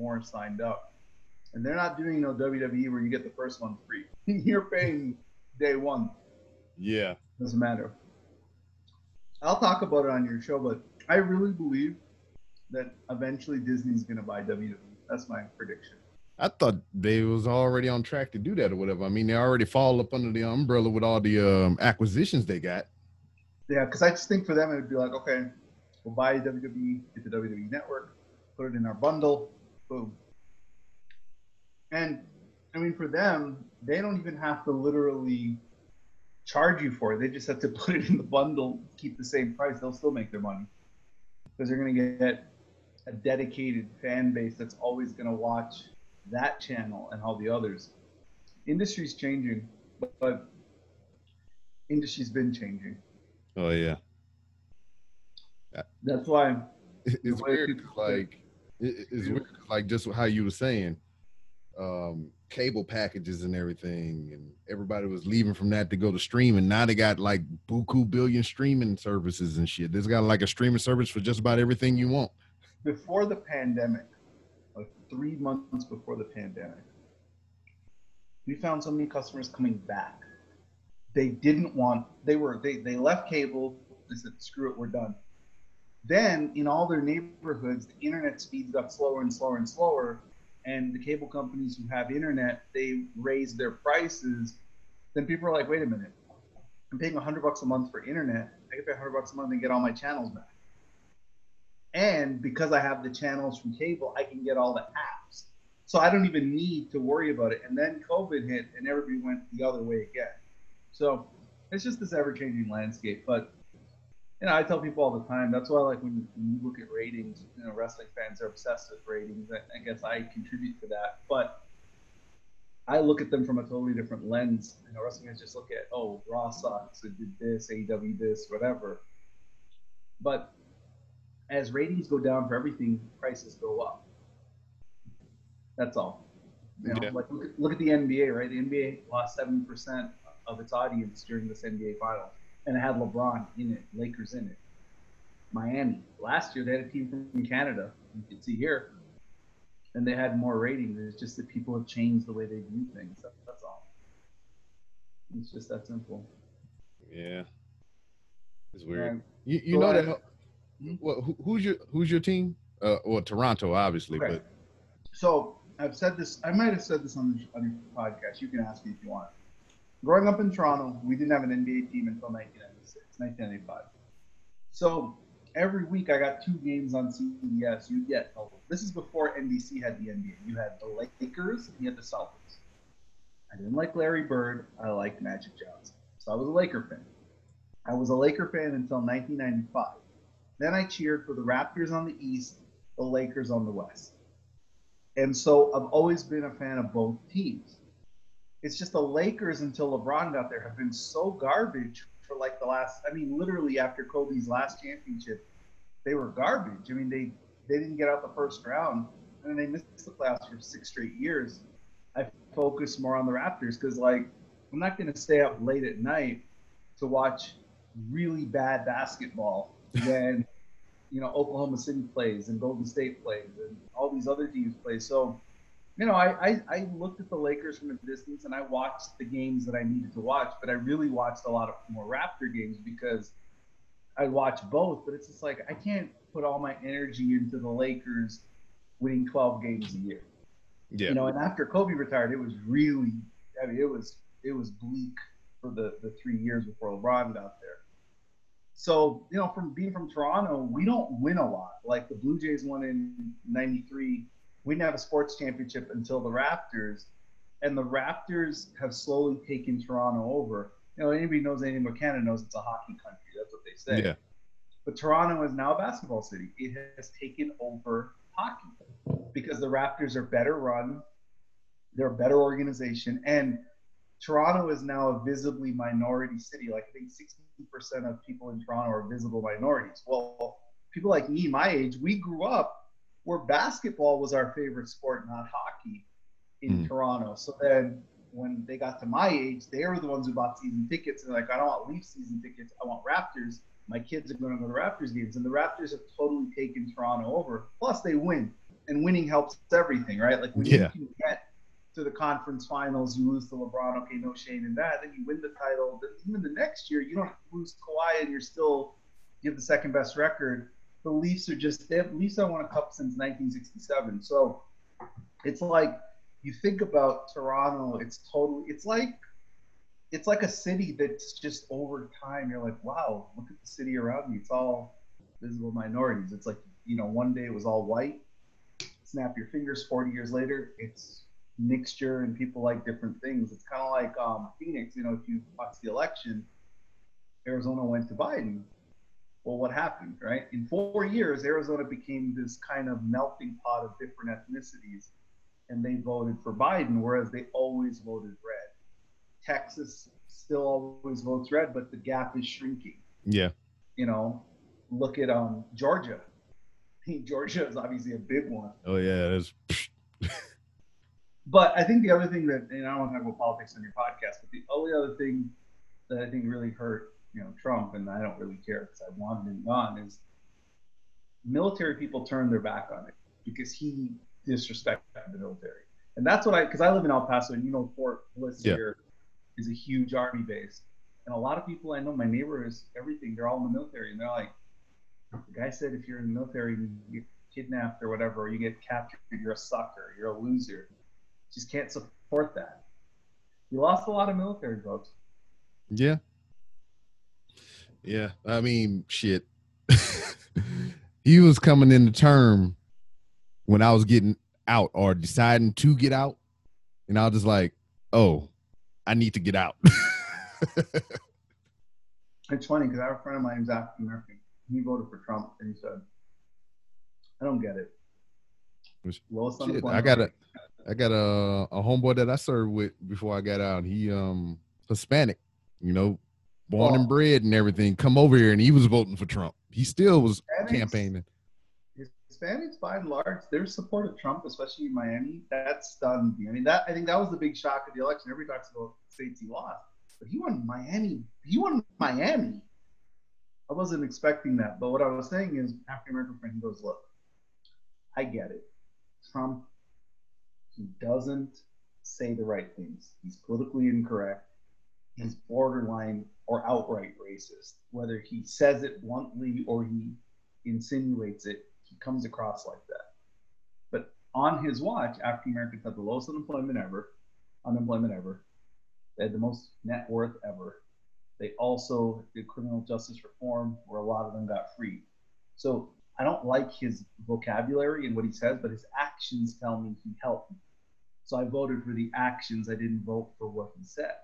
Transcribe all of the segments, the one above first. more signed up. And they're not doing no WWE where you get the first one free. You're paying day one. Yeah. Doesn't matter. I'll talk about it on your show, but I really believe that eventually Disney's going to buy WWE. That's my prediction. I thought they was already on track to do that or whatever. I mean, they already fall up under the umbrella with all the acquisitions they got. Yeah, because I just think for them it would be like, okay, we'll buy WWE, get the WWE Network, put it in our bundle, boom. And, I mean, for them, they don't even have to literally charge you for it. They just have to put it in the bundle, keep the same price. They'll still make their money because they're going to get a dedicated fan base that's always going to watch that channel and all the others. Industry's changing, but industry's been changing. Oh, yeah. That's why. It's weird, like, it's weird, like just how you were saying. Cable packages and everything, and everybody was leaving from that to go to stream, and now they got like buku billion streaming services and shit. There's got like a streaming service for just about everything you want. Before the pandemic, like 3 months before the pandemic, we found so many customers coming back. They didn't want, they left cable, they said, screw it, we're done. Then in all their neighborhoods, the internet speeds got slower and slower and slower. And the cable companies who have internet, they raise their prices. Then people are like, wait a minute, I'm paying $100 a month for internet. I can pay $100 a month and get all my channels back. And because I have the channels from cable, I can get all the apps. So I don't even need to worry about it. And then COVID hit and everybody went the other way again. So it's just this ever-changing landscape. But, you know, I tell people all the time, that's why, like, when you look at ratings, you know, wrestling fans are obsessed with ratings. I guess I contribute to that, but I look at them from a totally different lens. You know, wrestling fans just look at, oh, Raw sucks, it did this, AEW this, whatever. But as ratings go down for everything, prices go up. That's all. You know, yeah. Like, look at the NBA, right? The NBA lost 7% of its audience during this NBA final. And it had LeBron in it, Lakers in it. Miami. Last year, they had a team from Canada, you can see here. And they had more ratings. It's just that people have changed the way they view things. That's all. It's just that simple. Yeah. It's weird. And you know that. Well, who's your team? Well, Toronto, obviously. Okay. But so I've said this. I might have said this on your podcast. You can ask me if you want. Growing up in Toronto, we didn't have an NBA team until 1995. So every week I got two games on CBS. You'd get, this is before NBC had the NBA. You had the Lakers and you had the Celtics. I didn't like Larry Bird. I liked Magic Johnson. So I was a Laker fan. I was a Laker fan until 1995. Then I cheered for the Raptors on the East, the Lakers on the West. And so I've always been a fan of both teams. It's just the Lakers until LeBron got there have been so garbage for like the last, I mean, literally after Kobe's last championship, they were garbage. I mean, they didn't get out the first round and they missed the playoffs for 6 straight years. I focused more on the Raptors because, like, I'm not going to stay up late at night to watch really bad basketball when, you know, Oklahoma City plays and Golden State plays and all these other teams play. So, you know, I looked at the Lakers from a distance and I watched the games that I needed to watch, but I really watched a lot of more Raptor games because I watch both, but it's just like I can't put all my energy into the Lakers winning 12 games a year. Yeah. You know, and after Kobe retired, it was really, I mean, it was bleak for the 3 years before LeBron got there. So, you know, from being from Toronto, we don't win a lot. Like the Blue Jays won in 93. We didn't have a sports championship until the Raptors, and the Raptors have slowly taken Toronto over. You know, anybody knows anything about Canada knows it's a hockey country. That's what they say. Yeah. But Toronto is now a basketball city. It has taken over hockey because the Raptors are better run. They're a better organization. And Toronto is now a visibly minority city. Like, I think 60% of people in Toronto are visible minorities. Well, people like me, my age, we grew up where basketball was our favorite sport, not hockey, in Toronto. So then when they got to my age, they were the ones who bought season tickets. And like, I don't want Leafs season tickets. I want Raptors. My kids are going to go to Raptors games. And the Raptors have totally taken Toronto over. Plus, they win. and winning helps everything, right? Like when you can get to the conference finals, you lose to LeBron, okay, no shame in that. Then you win the title. Then even the next year, you don't lose Kawhi and you're still, you have the second best record. The Leafs are just, they have, Leafs haven't won a cup since 1967. So it's like, you think about Toronto, it's totally, it's like a city that's just over time. You're like, wow, look at the city around you. It's all visible minorities. It's like, you know, one day it was all white. Snap your fingers, 40 years later, it's mixture and people like different things. It's kind of like Phoenix, you know, if you watch the election, Arizona went to Biden. Well, what happened, right? In 4 years, Arizona became this kind of melting pot of different ethnicities, and they voted for Biden, whereas they always voted red. Texas still always votes red, but the gap is shrinking. Yeah. You know, look at Georgia. Georgia is obviously a big one. Oh, yeah, it is. But I think the other thing that, and I don't want to talk about politics on your podcast, but the only other thing that I think really hurt, you know, Trump, and I don't really care because I wanted him gone, is military people turned their back on it because he disrespected the military. And that's what because I live in El Paso, and you know, Fort Bliss here is a huge army base. And a lot of people I know, my neighbors, everything, they're all in the military. And they're like, the guy said, if you're in the military and you get kidnapped or whatever, or you get captured, you're a sucker, you're a loser. Just can't support that. You lost a lot of military votes. Yeah. Yeah. I mean, shit. He was coming into term when I was getting out or deciding to get out. And I was just like, oh, I need to get out. It's funny because I have a friend of mine who's African American. He voted for Trump and he said, I don't get it. Shit, I got a homeboy that I served with before I got out. He Hispanic, you know, born and bred and everything. Come over here, and he was voting for Trump. He still was campaigning. Hispanics, by and large, their support of Trump, especially in Miami, that stunned me. I mean, I think that was the big shock of the election. Everybody talks about states he lost, but he won Miami. He won Miami. I wasn't expecting that, but what I was saying is, African American friend goes, "Look, I get it. Trump, he doesn't say the right things. He's politically incorrect. He's borderline or outright racist. Whether he says it bluntly or he insinuates it, he comes across like that. But on his watch, African Americans had the lowest unemployment ever. They had the most net worth ever. They also did criminal justice reform where a lot of them got free. So I don't like his vocabulary and what he says, but his actions tell me he helped me. So I voted for the actions. I didn't vote for what he said."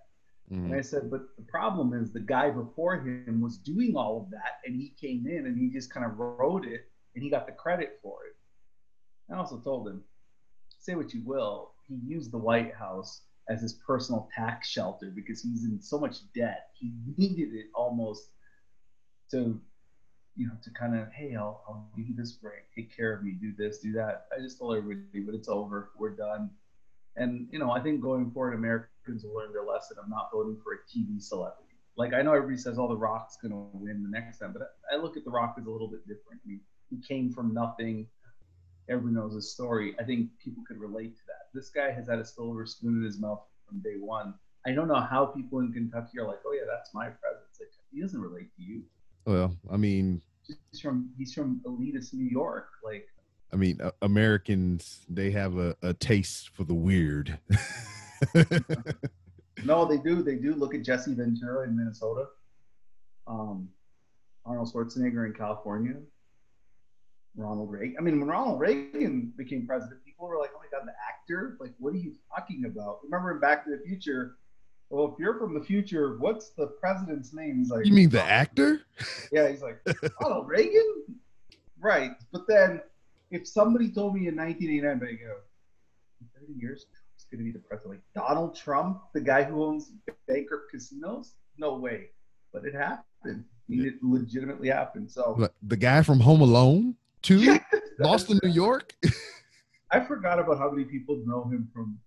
Mm-hmm. And I said, but the problem is the guy before him was doing all of that, and he came in and he just kind of wrote it, and he got the credit for it. I also told him, say what you will, he used the White House as his personal tax shelter because he's in so much debt. He needed it almost to... you know, to kind of, hey, I'll give you this break, take care of me, do this, do that. I just told everybody, but it's over, we're done. And, you know, I think going forward, Americans will learn their lesson of not voting for a TV celebrity. Like, I know everybody says, oh, The Rock's going to win the next time, but I look at The Rock as a little bit different. I mean, he came from nothing. Everyone knows his story. I think people could relate to that. This guy has had a silver spoon in his mouth from day one. I don't know how people in Kentucky are like, oh, yeah, that's my president. Like, he doesn't relate to you. Well, I mean, he's from elitist New York. Like, I mean, Americans, they have a taste for the weird. No, they do. They do. Look at Jesse Ventura in Minnesota. Arnold Schwarzenegger in California. Ronald Reagan. I mean, when Ronald Reagan became president, people were like, "Oh my God, the actor! Like, what are you talking about?" Remember in Back to the Future? Well, if you're from the future, what's the president's name? He's like, you mean the actor? Yeah, he's like, Ronald Reagan? Right. But then if somebody told me in 1989, I go, in 30 years, Trump's going to be the president. Like Donald Trump, the guy who owns bankrupt casinos? No way. But it happened. It legitimately happened. So the guy from Home Alone, too? Boston, New York? I forgot about how many people know him from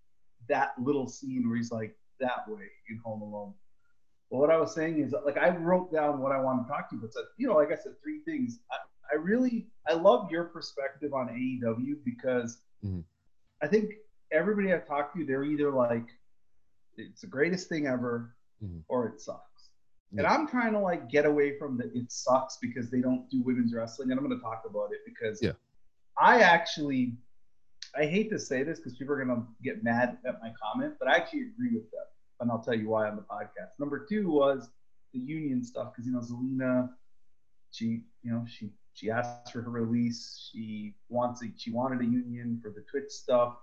that little scene where he's like, that way in Home Alone. But what I was saying is, like, I wrote down what I wanted to talk to you, but, you know, like I said, three things. I love your perspective on AEW because I think everybody I've talked to, they're either like, it's the greatest thing ever or it sucks. And I'm trying to like get away from the it sucks because they don't do women's wrestling. And I'm going to talk about it because I hate to say this because people are going to get mad at my comment, but I actually agree with them. And I'll tell you why on the podcast. Number two was the union stuff because, you know, Zelina, she asked for her release. She wanted a union for the Twitch stuff,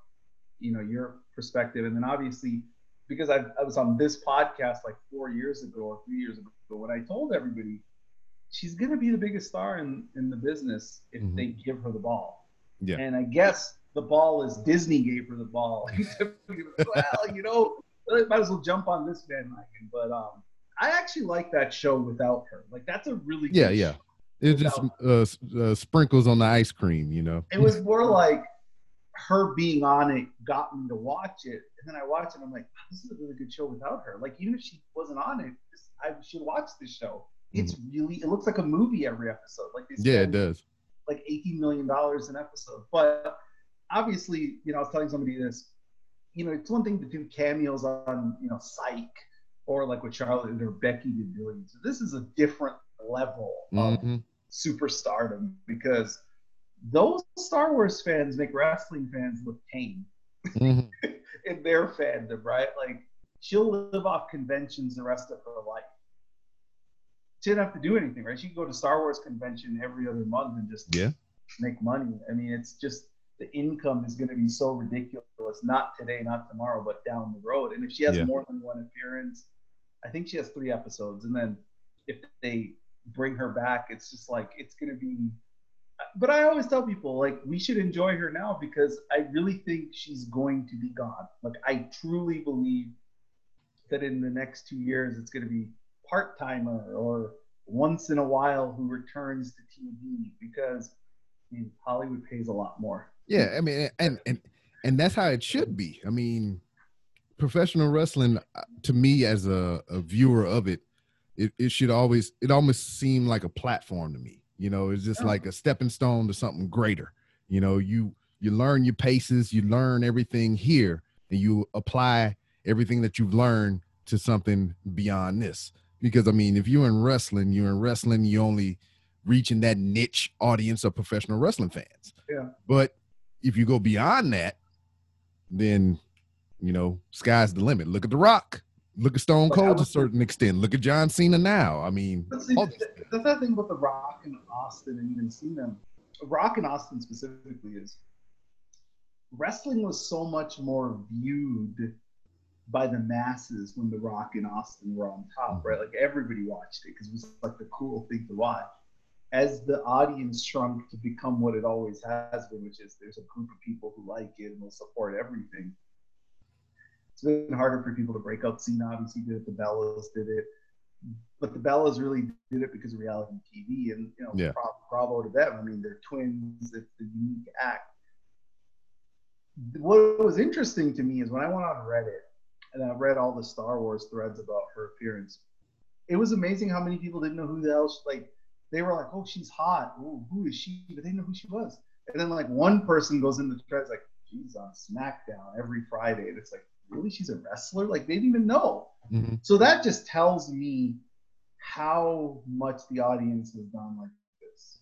you know, your perspective. And then obviously, because I was on this podcast like 4 years ago or 3 years ago, when I told everybody she's going to be the biggest star in the business if they give her the ball. Yeah. And I guess the ball is Disney gave her the ball. Well, you know, might as well jump on this bandwagon. But I actually like that show without her. Like, that's a really good show. It just sprinkles on the ice cream, you know. It was more like her being on it got me to watch it. And then I watched it, and I'm like, oh, this is a really good show without her. Like, even if she wasn't on it, I should watch this show. It's really – it looks like a movie every episode. Like it does. Like $18 million an episode. But obviously, you know, I was telling somebody this. You know, it's one thing to do cameos on, you know, Psych or like what Charlotte or Becky did doing. So this is a different level of superstardom because those Star Wars fans make wrestling fans look tame in their fandom, right? Like, she'll live off conventions the rest of her life. She didn't have to do anything, right? She could go to Star Wars convention every other month and just make money. I mean, it's just the income is going to be so ridiculous, not today, not tomorrow, but down the road. And if she has more than one appearance, I think she has 3 episodes. And then if they bring her back, it's just like, it's going to be, but I always tell people, like, we should enjoy her now because I really think she's going to be gone. Like, I truly believe that in the next 2 years, it's going to be part-timer or once in a while who returns to TV because, I mean, Hollywood pays a lot more. Yeah, I mean, and that's how it should be. I mean, professional wrestling, to me as a viewer of it, it should always, it almost seemed like a platform to me. You know, it's just like a stepping stone to something greater. You know, you learn your paces, you learn everything here, and you apply everything that you've learned to something beyond this. Because, I mean, if you're in wrestling, you only reaching that niche audience of professional wrestling fans. Yeah. But if you go beyond that, then, you know, sky's the limit. Look at The Rock. Look at Stone Cold to a certain extent. Look at John Cena now. I mean, that's the thing about The Rock and Austin and even Cena. Rock and Austin specifically is wrestling was so much more viewed by the masses when The Rock and Austin were on top, right? Like, everybody watched it because it was like the cool thing to watch. As the audience shrunk to become what it always has been, which is there's a group of people who like it and will support everything. It's been harder for people to break up. Cena obviously did it. The Bellas did it. But the Bellas really did it because of reality TV. And, you know, bravo to them. I mean, they're twins. It's a unique act. What was interesting to me is when I went on Reddit and I read all the Star Wars threads about her appearance, it was amazing how many people didn't know who the hell she, like, they were like, oh, she's hot. Oh, who is she? But they didn't know who she was. And then, like, one person goes into the threads like, she's on SmackDown every Friday. And it's like, really, she's a wrestler? Like, they didn't even know. So that just tells me how much the audience has gone like this.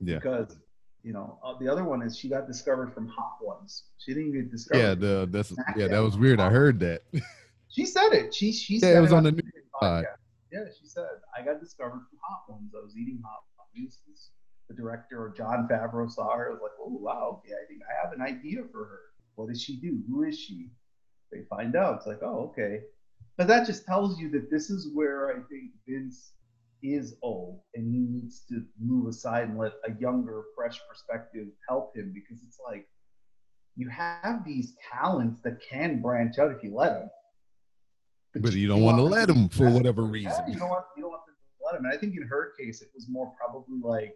Yeah. Because, you know, the other one is she got discovered from Hot Ones. She didn't get discovered. Yeah, that was weird. I heard that. She said it. She said it. Was on the news podcast. Yeah, she said, I got discovered from Hot Ones. I was eating Hot Ones. The director or Jon Favreau saw her. I was like, oh, wow. Okay, I have an idea for her. What does she do? Who is she? They find out. It's like, oh, okay. But that just tells you that this is where I think Vince is old and he needs to move aside and let a younger, fresh perspective help him because it's like you have these talents that can branch out if you let them. But you don't want to let them for whatever reason. You don't want to let them. And I think in her case, it was more probably like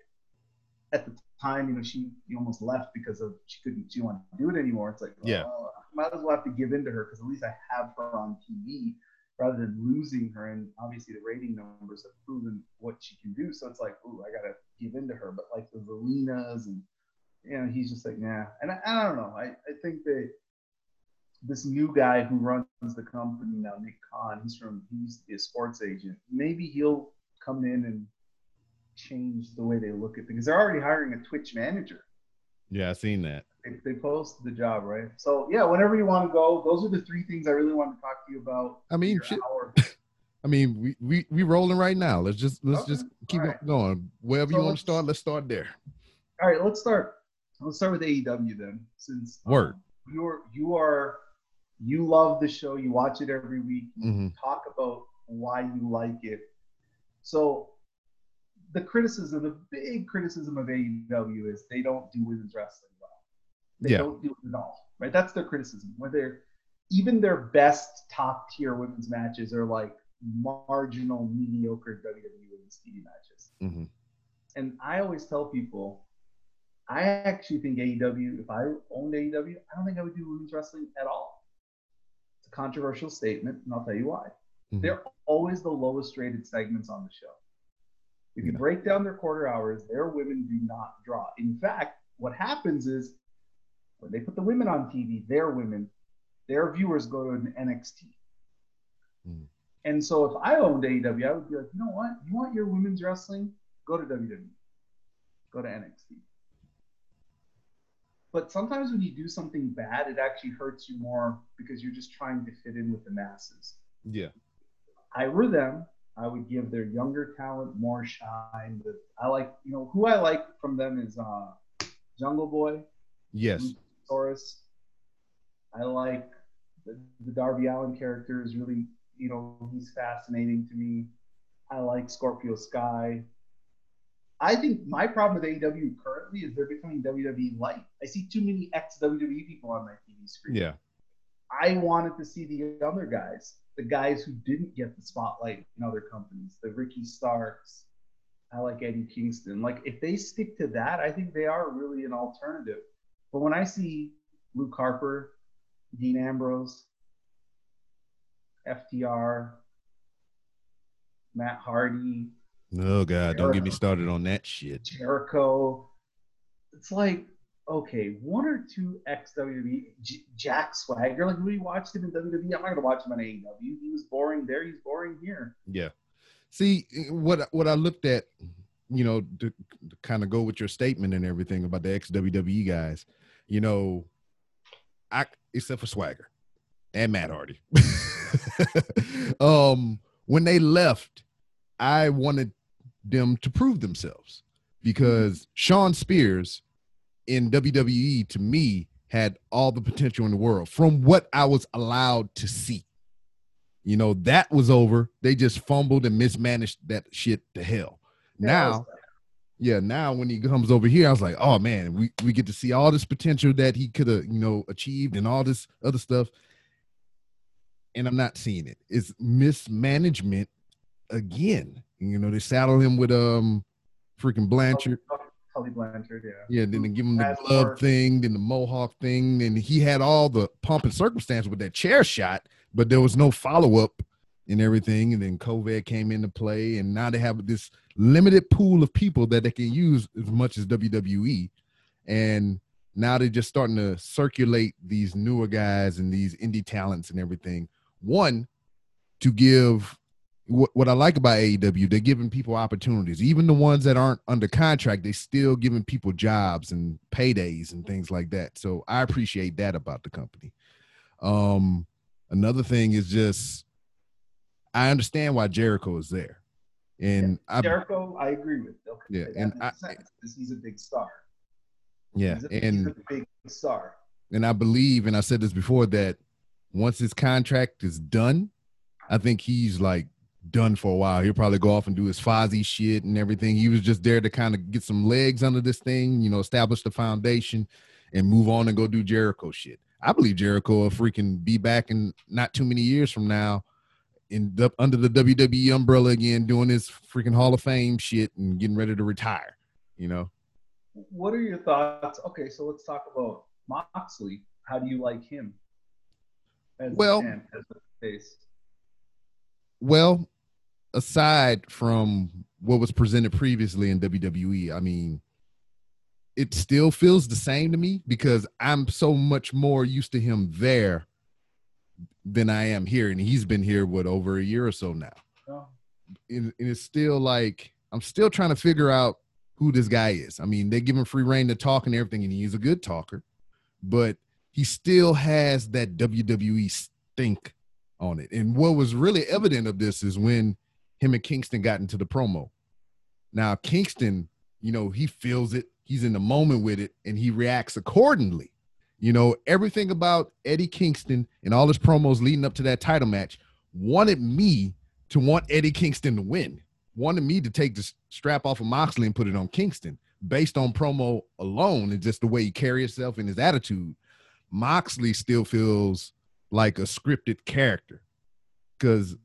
at the time, you know, she almost left because of she wanted to do it anymore. It's like, well, I might as well have to give in to her because at least I have her on TV. rather than losing her. And obviously the rating numbers have proven what she can do. So it's like, ooh, I got to give in to her. But like the Zelinas and, you know, he's just like, nah. And I don't know. I think that this new guy who runs the company now, Nick Khan, he used to be a sports agent. Maybe he'll come in and change the way they look at things. They're already hiring a Twitch manager. Yeah, I've seen that. They posted the job, right? So, yeah, whenever you want to go, those are the three things I really want to talk to you about. I mean, we rolling right now. Let's just keep it going. Wherever you want to start, let's start there. All right, let's start with AEW then, since you love the show, you watch it every week, you talk about why you like it. So the big criticism of AEW is they don't do women's wrestling well. They don't do it at all, right? That's their criticism. Whether even their best top tier women's matches are like marginal, mediocre WWE women's TV matches. Mm-hmm. And I always tell people, I actually think AEW, if I owned AEW, I don't think I would do women's wrestling at all. It's a controversial statement, and I'll tell you why. Mm-hmm. They're always the lowest rated segments on the show. If you break down their quarter hours, their women do not draw. In fact, what happens is when they put the women on TV, their viewers go to an NXT. Mm-hmm. And so if I owned AEW, I would be like, you know what? You want your women's wrestling? Go to WWE. Go to NXT. But sometimes when you do something bad, it actually hurts you more because you're just trying to fit in with the masses. Yeah. If I were them, I would give their younger talent more shine. But I like from them is Jungle Boy. Yes. Luchasaurus. I like the Darby Allin character is really, he's fascinating to me. I like Scorpio Sky. I think my problem with AEW currently is they're becoming WWE light. I see too many ex-WWE people on my TV screen. Yeah, I wanted to see the other guys, the guys who didn't get the spotlight in other companies, the Ricky Starks. I like Eddie Kingston. Like, if they stick to that, I think they are really an alternative. But when I see Luke Harper, Dean Ambrose, FTR, Matt Hardy, oh, God, don't get me started on that shit. Jericho. It's like, okay, one or two ex-WWE, Jack Swagger. Like, we watched him in WWE. I'm not going to watch him on AEW. He was boring there. He's boring here. Yeah. See, what I looked at, to kind of go with your statement and everything about the ex-WWE guys, except for Swagger and Matt Hardy. When they left, I wanted them to prove themselves because Shawn Spears in WWE to me had all the potential in the world from what I was allowed to see. That was over. They just fumbled and mismanaged that shit to hell. Now when he comes over here, I was like, oh man, we get to see all this potential that he could have, achieved and all this other stuff. And I'm not seeing it. It's mismanagement again. They saddle him with freaking Blanchard. Tully Blanchard, yeah. Yeah, then they give him the glove thing, then the Mohawk thing, and he had all the pomp and circumstance with that chair shot, but there was no follow-up and everything, and then COVID came into play, and now they have this limited pool of people that they can use as much as WWE, and now they're just starting to circulate these newer guys and these indie talents and everything. One, to give... What I like about AEW, they're giving people opportunities. Even the ones that aren't under contract, they're still giving people jobs and paydays and things like that. So I appreciate that about the company. Another thing is just I understand why Jericho is there. And Jericho, I agree with. Yeah, and he's a big star. Yeah, he's a big star. And I believe, and I said this before, that once his contract is done, I think he's like, done for a while. He'll probably go off and do his Fozzy shit and everything. He was just there to kind of get some legs under this thing, establish the foundation and move on and go do Jericho shit. I believe Jericho will freaking be back in not too many years from now under the WWE umbrella again, doing his freaking Hall of Fame shit and getting ready to retire, What are your thoughts? Okay, so let's talk about Moxley. How do you like him as a face? Well, aside from what was presented previously in WWE, I mean, it still feels the same to me because I'm so much more used to him there than I am here. And he's been here, what, over a year or so now. Oh. And it's still like, I'm still trying to figure out who this guy is. I mean, they give him free reign to talk and everything, and he's a good talker, but he still has that WWE stink on it. And what was really evident of this is when him and Kingston got into the promo. Now, Kingston, you know, he feels it. He's in the moment with it, and he reacts accordingly. You know, everything about Eddie Kingston and all his promos leading up to that title match wanted me to want Eddie Kingston to win, wanted me to take the strap off of Moxley and put it on Kingston based on promo alone and just the way he carries himself and his attitude. Moxley still feels like a scripted character because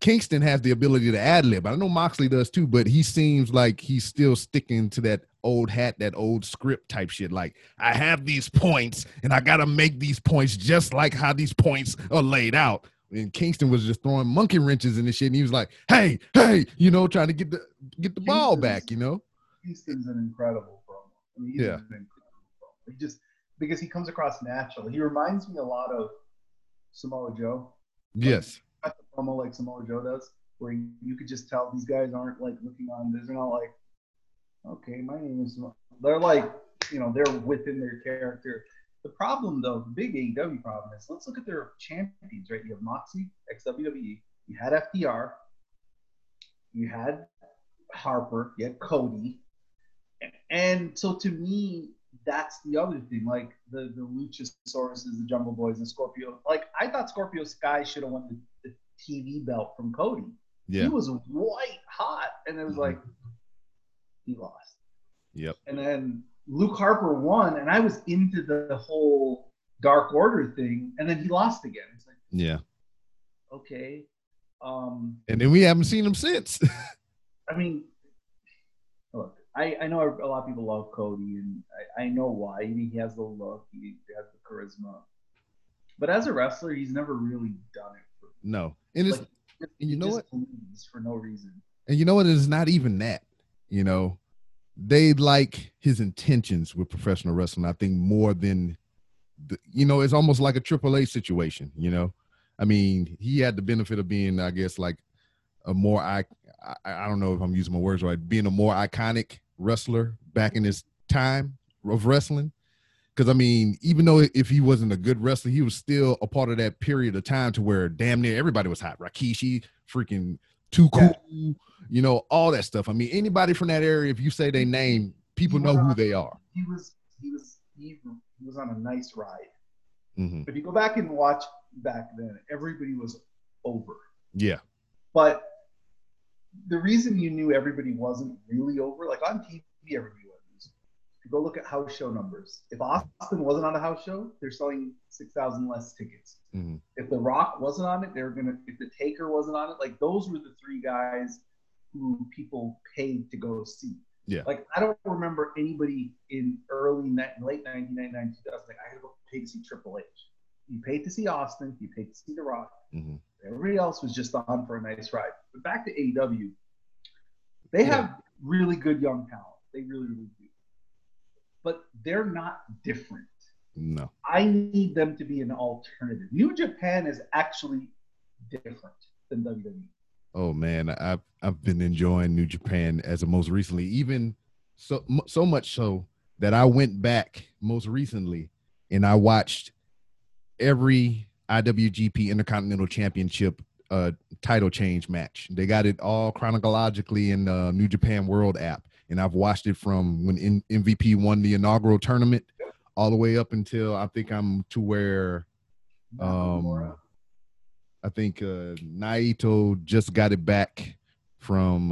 Kingston has the ability to ad-lib. I know Moxley does too, but he seems like he's still sticking to that old hat, that old script type shit. Like, I have these points and I got to make these points just like how these points are laid out. And Kingston was just throwing monkey wrenches in this shit. And he was like, hey, hey, you know, trying to get the ball back, you know? Kingston's an incredible promo. I mean, he's an incredible promo. He just, because he comes across naturally. He reminds me a lot of Samoa Joe. Yes. Like, the promo like Samoa Joe does, where you could just tell these guys aren't like looking on this. They're not like, okay, my name is Samoa. They're like, you know, they're within their character. The problem, though, the big AEW problem is, let's look at their champions, right? You have Moxie, ex-WWE. You had FTR. You had Harper. You had Cody. And so to me, that's the other thing, like the Luchasauruses, the Jungle Boys, and Scorpio. Like, I thought Scorpio Sky should have won the TV belt from Cody. Yeah. He was white hot, and it was like, he lost. Yep. And then Luke Harper won, and I was into the whole Dark Order thing, and then he lost again. It's like, yeah. Okay. And then we haven't seen him since. I mean, look, I know a lot of people love Cody, and I know why. I mean, he has the look, he has the charisma. But as a wrestler, he's never really done it for me. No. And like, it's, and you know what? For no reason. And you know what? It's not even that, you know. They like his intentions with professional wrestling, I think, more than, you know, it's almost like a Triple H situation, you know? I mean, he had the benefit of being, I guess, like a more, I don't know if I'm using my words right, being a more iconic wrestler back in his time of wrestling. Because, I mean, even though if he wasn't a good wrestler, he was still a part of that period of time to where damn near everybody was hot. Rikishi, freaking Too Cool, you know, all that stuff. I mean, anybody from that area, if you say their name, people know who they are. He was on a nice ride. Mm-hmm. If you go back and watch back then, everybody was over. Yeah. But the reason you knew everybody wasn't really over, like on TV, everybody was. If you go look at house show numbers, if Austin wasn't on a house show, they're selling 6,000 less tickets. Mm-hmm. If The Rock wasn't on it, if The Taker wasn't on it, like those were the three guys who people paid to go see. Yeah. Like, I don't remember anybody in late 1999, 2000, like, I had to go pay to see Triple H. You paid to see Austin, you paid to see The Rock. Mm-hmm. Everybody else was just on for a nice ride. But back to AEW, they have really good young talent. They really, really do. But they're not different. No. I need them to be an alternative. New Japan is actually different than WWE. Oh, man, I've been enjoying New Japan as of most recently, even so much so that I went back most recently and I watched every IWGP Intercontinental Championship title change match. They got it all chronologically in the New Japan World app, and I've watched it from when MVP won the inaugural tournament all the way up until I think I'm to where I think Naito just got it back from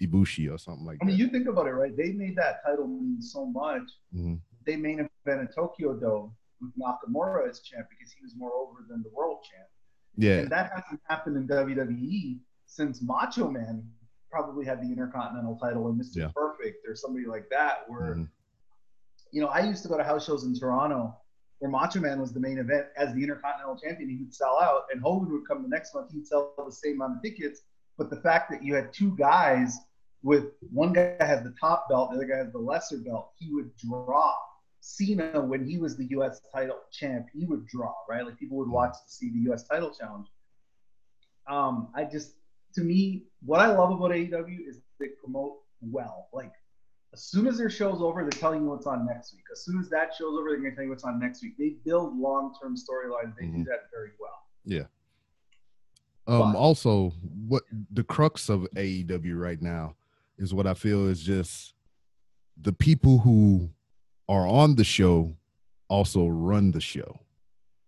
Ibushi or something like that. I mean, you think about it, right? They made that title mean so much. Mm-hmm. They made an event in Tokyo Dome with Nakamura as champ because he was more over than the world champ. Yeah. And that hasn't happened in WWE since Macho Man probably had the Intercontinental title and Mr. Perfect or somebody like that where, you know, I used to go to house shows in Toronto where Macho Man was the main event as the Intercontinental Champion, he would sell out, and Hogan would come the next month, he'd sell the same amount of tickets. But the fact that you had two guys with one guy has the top belt, the other guy has the lesser belt, he would draw. Cena, when he was the U.S. title champ, he would draw, right? Like people would watch to see the U.S. title challenge. To me, what I love about AEW is they promote well. Like, as soon as their show's over, they're telling you what's on next week. As soon as that show's over, they're going to tell you what's on next week. They build long-term storylines. They do that very well. Yeah. Also, what the crux of AEW right now is what I feel is just the people who are on the show also run the show.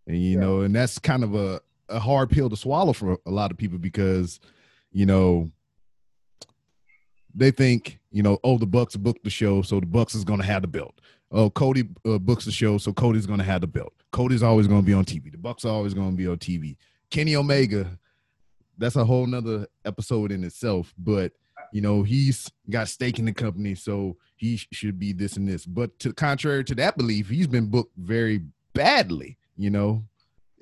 And, you know, and that's kind of a hard pill to swallow for a lot of people because, you know, they think, you know, oh, the Bucks booked the show, so the Bucks is going to have the belt. Oh, Cody books the show, so Cody's going to have the belt. Cody's always going to be on TV. The Bucks are always going to be on TV. Kenny Omega, that's a whole nother episode in itself, but, you know, he's got stake in the company, so he should be this and this. But to contrary to that belief, he's been booked very badly, you know,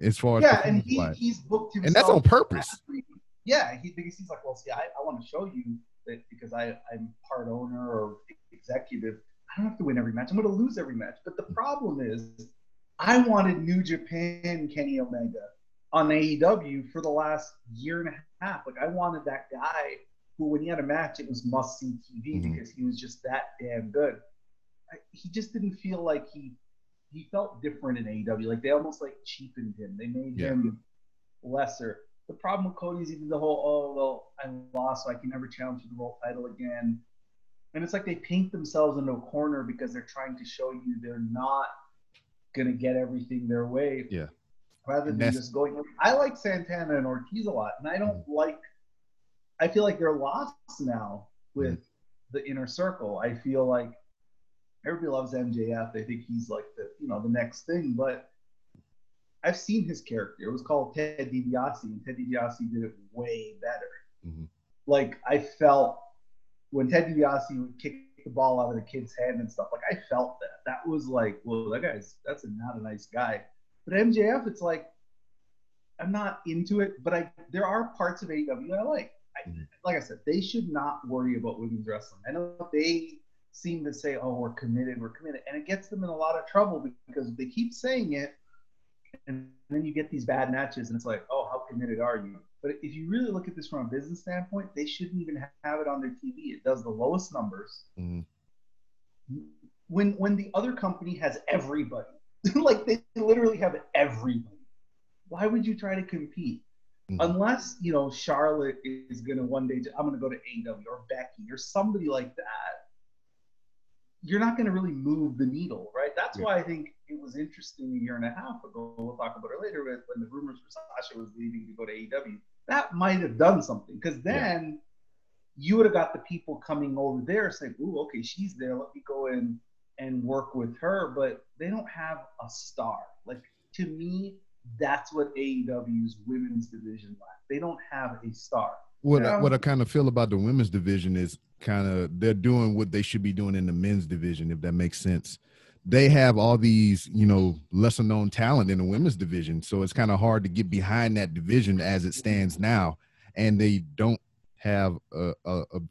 as far as and he's booked himself. And that's on purpose. Badly. Yeah, because he's like, well, see, I want to show you that because I'm part owner or executive, I don't have to win every match. I'm going to lose every match. But the problem is I wanted New Japan Kenny Omega on AEW for the last year and a half. Like, I wanted that guy who, when he had a match, it was must-see TV because he was just that damn good. He just didn't feel like he felt different in AEW. Like, they almost, like, cheapened him. They made him lesser. The problem with Cody is even the whole, oh, well, I lost, so I can never challenge for the world title again. And it's like they paint themselves into a corner because they're trying to show you they're not going to get everything their way. Yeah. Rather than just going – I like Santana and Ortiz a lot, and I don't like – I feel like they're lost now with the inner circle. I feel like everybody loves MJF. They think he's like the, you know, the next thing, but – I've seen his character. It was called Ted DiBiase, and Ted DiBiase did it way better. Like, I felt when Ted DiBiase would kick the ball out of the kid's hand and stuff, like, I felt that. That was like, well, that's not a nice guy. But MJF, it's like, I'm not into it, but there are parts of AEW that I like. Like I said, they should not worry about women's wrestling. I know they seem to say, oh, we're committed. And it gets them in a lot of trouble because they keep saying it, and then you get these bad matches, and it's like, oh, how committed are you? But if you really look at this from a business standpoint, they shouldn't even have it on their TV. It does the lowest numbers. When the other company has everybody. Like, they literally have everybody. Why would you try to compete? Unless, you know, Charlotte is going to one day, I'm going to go to AEW or Becky or somebody like that. You're not going to really move the needle, right? That's why I think it was interesting a year and a half ago. We'll talk about it later. But when the rumors for Sasha was leaving to go to AEW, that might have done something because then you would have got the people coming over there saying, "Ooh, okay, she's there. Let me go in and work with her." But they don't have a star. Like, to me, that's what AEW's women's division lacks. They don't have a star. What I kind of feel about the women's division is kind of they're doing what they should be doing in the men's division, if that makes sense. They have all these, you know, lesser known talent in the women's division. So it's kind of hard to get behind that division as it stands now. And they don't have a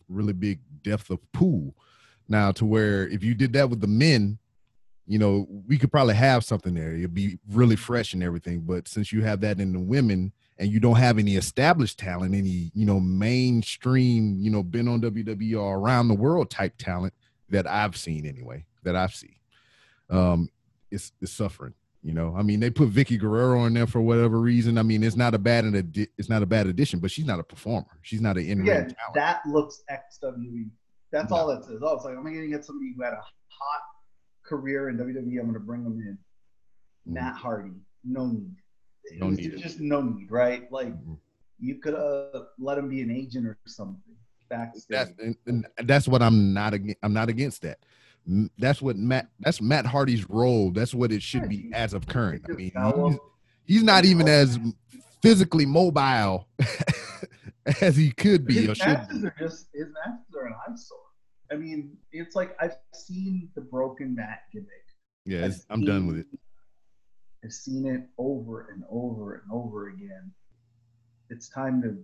really big depth of pool now to where if you did that with the men, you know, we could probably have something there. It'd be really fresh and everything. But since you have that in the women, and you don't have any established talent, any, you know, mainstream, you know, been on WWE or around the world type talent that I've seen anyway, that I've seen, it's suffering, you know. I mean, they put Vicky Guerrero in there for whatever reason. I mean, it's not a bad addition, but she's not a performer. She's not an in-ring talent. That looks XWE. That's all that says. Oh, it's like, I'm going to get somebody who had a hot career in WWE. I'm going to bring them in. Matt Hardy, no need. There's just no need, right? Like, you could let him be an agent or something backstage. That's what I'm not against. I'm not against that. That's Matt Hardy's role. That's what it should be as of current. I mean, he's not even as physically mobile as he could be. His matches are an eyesore. I mean, it's like I've seen the broken Matt gimmick. I'm done with it. I've seen it over and over and over again. It's time to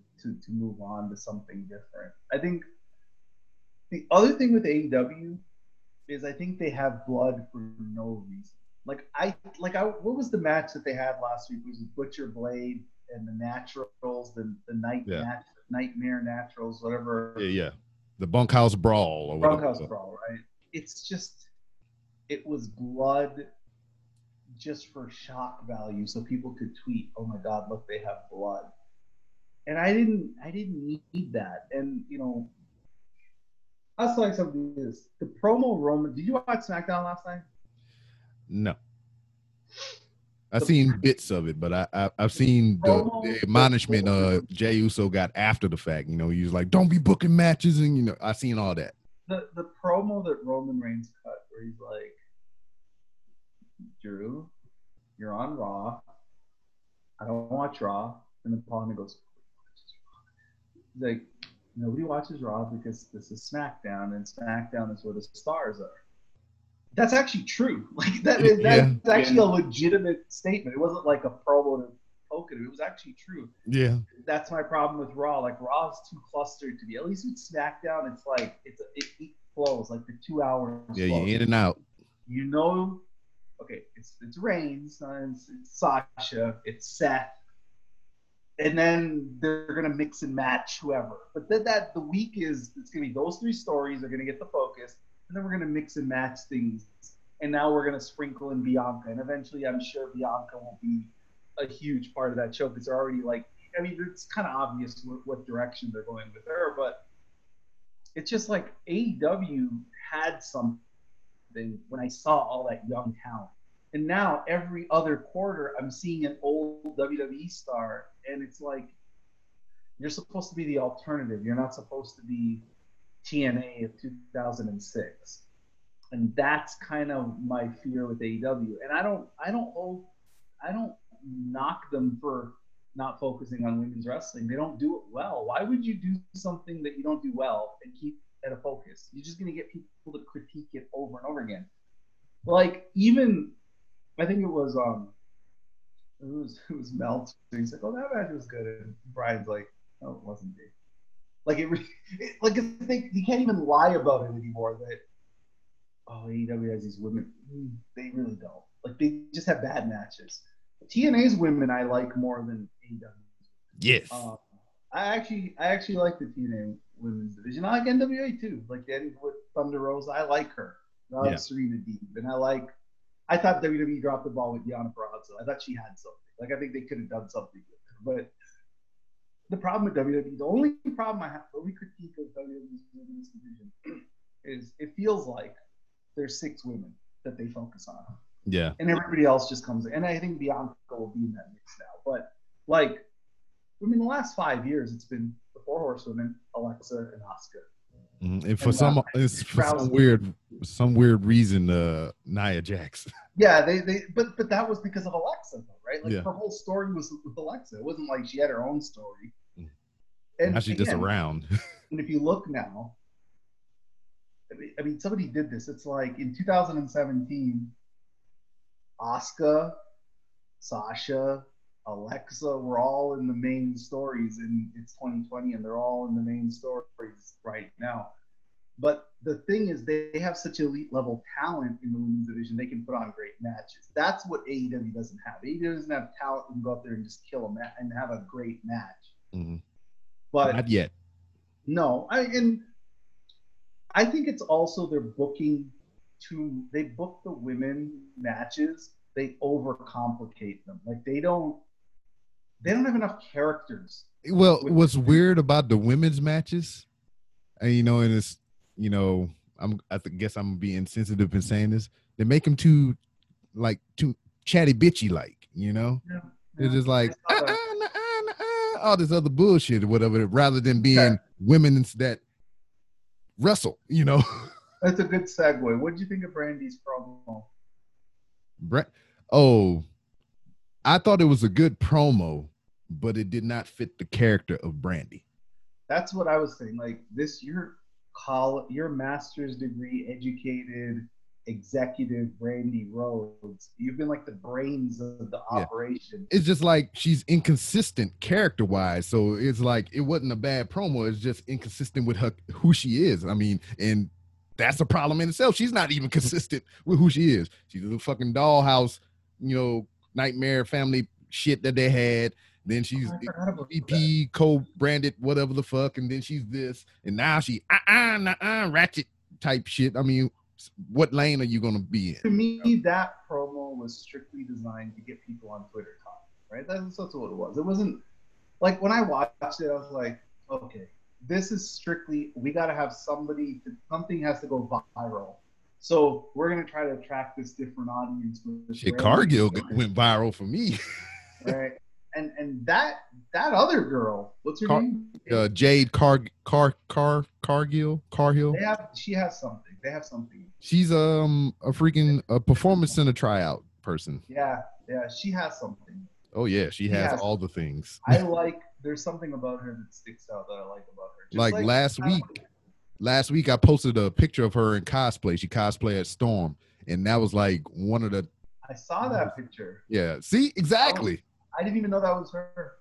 move on to something different. I think the other thing with AEW is I think they have blood for no reason. Like, what was the match that they had last week? It was Butcher Blade and the Naturals, Nightmare Naturals, whatever. Yeah. The Bunkhouse Brawl. Or Bunkhouse Brawl, right? It's just, it was blood just for shock value, so people could tweet, "Oh my God, look, they have blood." And I didn't need that. And you know, I was like something like this. The promo Roman. Did you watch SmackDown last night? No. I've seen bits of it, but I've seen the admonishment Jey Uso got after the fact. You know, he was like, "Don't be booking matches," and you know, I've seen all that. The promo that Roman Reigns cut, where he's like, "Drew, you're on Raw. I don't watch Raw," and then Paul Heyman goes, "Nobody watches Raw." He's like, "Nobody watches Raw because this is SmackDown, and SmackDown is where the stars are." That's actually true. Like that's actually a legitimate statement. It wasn't like a promo to poke it. It was actually true. Yeah. That's my problem with Raw. Like Raw is too clustered to be. At least with SmackDown, it's like it flows like the 2 hours. Yeah, flows. You're in and out. You know, okay, it's Reigns, it's Sasha, it's Seth, and then they're gonna mix and match whoever. But then the week is it's gonna be those three stories are gonna get the focus. And then we're going to mix and match things. And now we're going to sprinkle in Bianca. And eventually, I'm sure Bianca will be a huge part of that show because they're already like, I mean, it's kind of obvious what direction they're going with her. But it's just like AEW had something when I saw all that young talent. And now every other quarter, I'm seeing an old WWE star. And it's like, you're supposed to be the alternative. You're not supposed to be TNA of 2006, and that's kind of my fear with AEW. And I don't knock them for not focusing on women's wrestling. They don't do it well. Why would you do something that you don't do well and keep at a focus? You're just going to get people to critique it over and over again. Like even I think it was Meltzer. He's like, "Oh, that match was good," and Brian's like, "No, it wasn't big." Like you can't even lie about it anymore. That AEW has these women, they really don't. Like they just have bad matches. TNA's women I like more than AEW's. Yes, I actually like the TNA women's division. I like NWA too. Like Danny with Thunder Rose, I like her. I like Serena Deeb, and I thought WWE dropped the ball with Deonna Purrazzo. I thought she had something. Like I think they could have done something with her, but. The problem with WWE, the only problem I have, the only critique of WWE's women's division is it feels like there's 6 women that they focus on. Yeah. And everybody else just comes in. And I think Bianca will be in that mix now. But, like, I mean, the last 5 years, it's been the 4 horsewomen, Alexa and Asuka. Mm-hmm. And for some weird reason, Nia Jax. Yeah, but that was because of Alexa, though, right? Like, her whole story was with Alexa. It wasn't like she had her own story. And now she's just around. And if you look now, I mean, somebody did this. It's like in 2017, Asuka, Sasha, Alexa were all in the main stories, and it's 2020, and they're all in the main stories right now. But the thing is, they have such elite level talent in the women's division, they can put on great matches. That's what AEW doesn't have. AEW doesn't have talent and go out there and just kill them and have a great match. Mm-hmm. But not yet. No, I think it's also they're booking they book the women matches. They overcomplicate them. Like they don't have enough characters. Well, what's weird about the women's matches, and you know, and it's you know, I guess I'm being insensitive in saying this. They make them too chatty bitchy, like you know. Yeah, they're just like. All this other bullshit or whatever, rather than being women that wrestle, you know. That's a good segue. What did you think of Brandy's promo? I thought it was a good promo, but it did not fit the character of Brandy. That's what I was saying. Like this, your master's degree, educated, executive Brandy Rhodes. You've been like the brains of the operation. It's just like she's inconsistent character wise. So it's like it wasn't a bad promo. It's just inconsistent with her who she is. I mean, and that's a problem in itself. She's not even consistent with who she is. She's a fucking dollhouse, you know, nightmare family shit that they had. Then she's VP, co-branded, whatever the fuck. And then she's this. And now she, ratchet type shit. I mean, what lane are you going to be in? To me, that promo was strictly designed to get people on Twitter talking, right? That's what it was. It wasn't, like, when I watched it, I was like, okay, this is strictly, we got to have somebody, something has to go viral. So we're going to try to attract this different audience. Shit, Cargill went viral for me. Right. And that other girl, what's her name? Jade Cargill. She has something. They have something. She's a freaking performance center tryout person. Yeah, she has something. Oh yeah, she has all the things. I like. There's something about her that sticks out that I like about her. Just like last week I posted a picture of her in cosplay. She cosplayed as Storm, and that was like one of the. I saw that picture. Yeah. See, exactly. I didn't even know that was her.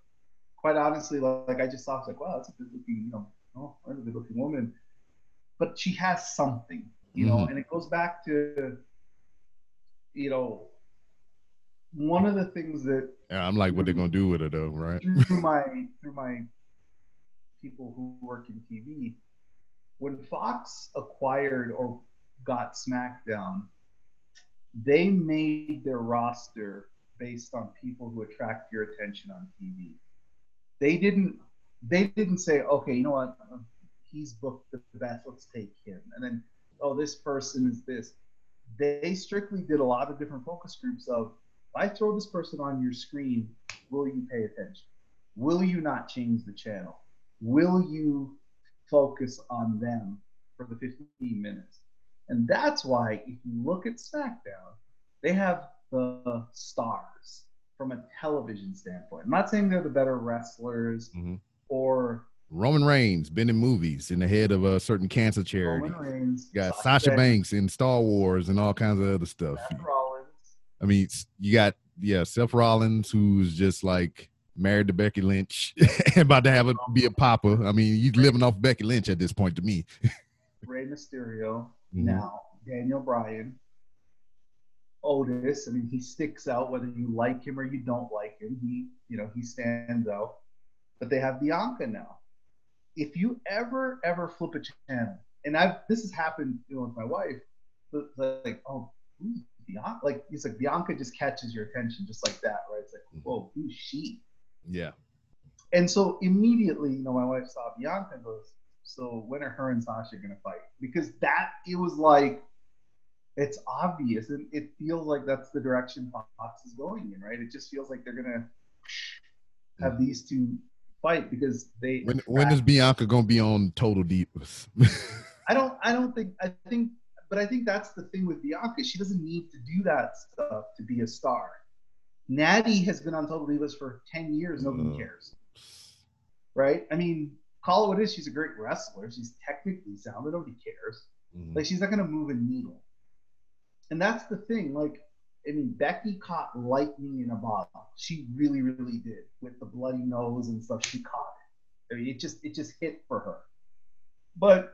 Quite honestly, like I just thought, like, wow, that's a good-looking, a good-looking woman. But she has something, you know, and it goes back to, one of the things that. Yeah, I'm like, what they're gonna do with her, though, right? through my people who work in TV, when Fox acquired or got SmackDown, they made their roster based on people who attract your attention on TV. They didn't say, okay, you know what? He's booked the best. Let's take him. And then, oh, this person is this. They strictly did a lot of different focus groups of, if I throw this person on your screen, will you pay attention? Will you not change the channel? Will you focus on them for the 15 minutes? And that's why if you look at SmackDown, they have the stars from a television standpoint. I'm not saying they're the better wrestlers or Roman Reigns been in movies in the head of a certain cancer charity. Roman Reigns, you got Sasha Banks in Star Wars and all kinds of other stuff. Seth Rollins. I mean, you got Seth Rollins, who's just like married to Becky Lynch and about to be a papa. I mean, you're living off Becky Lynch at this point to me. Rey Mysterio now, Daniel Bryan. Otis, I mean, he sticks out whether you like him or you don't like him. He, he stands out. But they have Bianca now. If you ever flip a channel, and this has happened, with my wife, like, oh, who's Bianca? Like, it's like Bianca just catches your attention just like that, right? It's like, whoa, who's she? Yeah. And so immediately, my wife saw Bianca and goes, so when are her and Sasha gonna fight? Because it was like, it's obvious, and it feels like that's the direction Fox is going in, right? It just feels like they're gonna have these two fight because they. When is Bianca gonna be on Total Divas? I think that's the thing with Bianca. She doesn't need to do that stuff to be a star. Natty has been on Total Divas for 10 years. Nobody cares, right? I mean, call it what it is. She's a great wrestler. She's technically sound, but nobody cares. Like she's not gonna move a needle. And that's the thing, like, I mean, Becky caught lightning in a bottle. She really, really did. With the bloody nose and stuff, she caught it. I mean, it just hit for her. But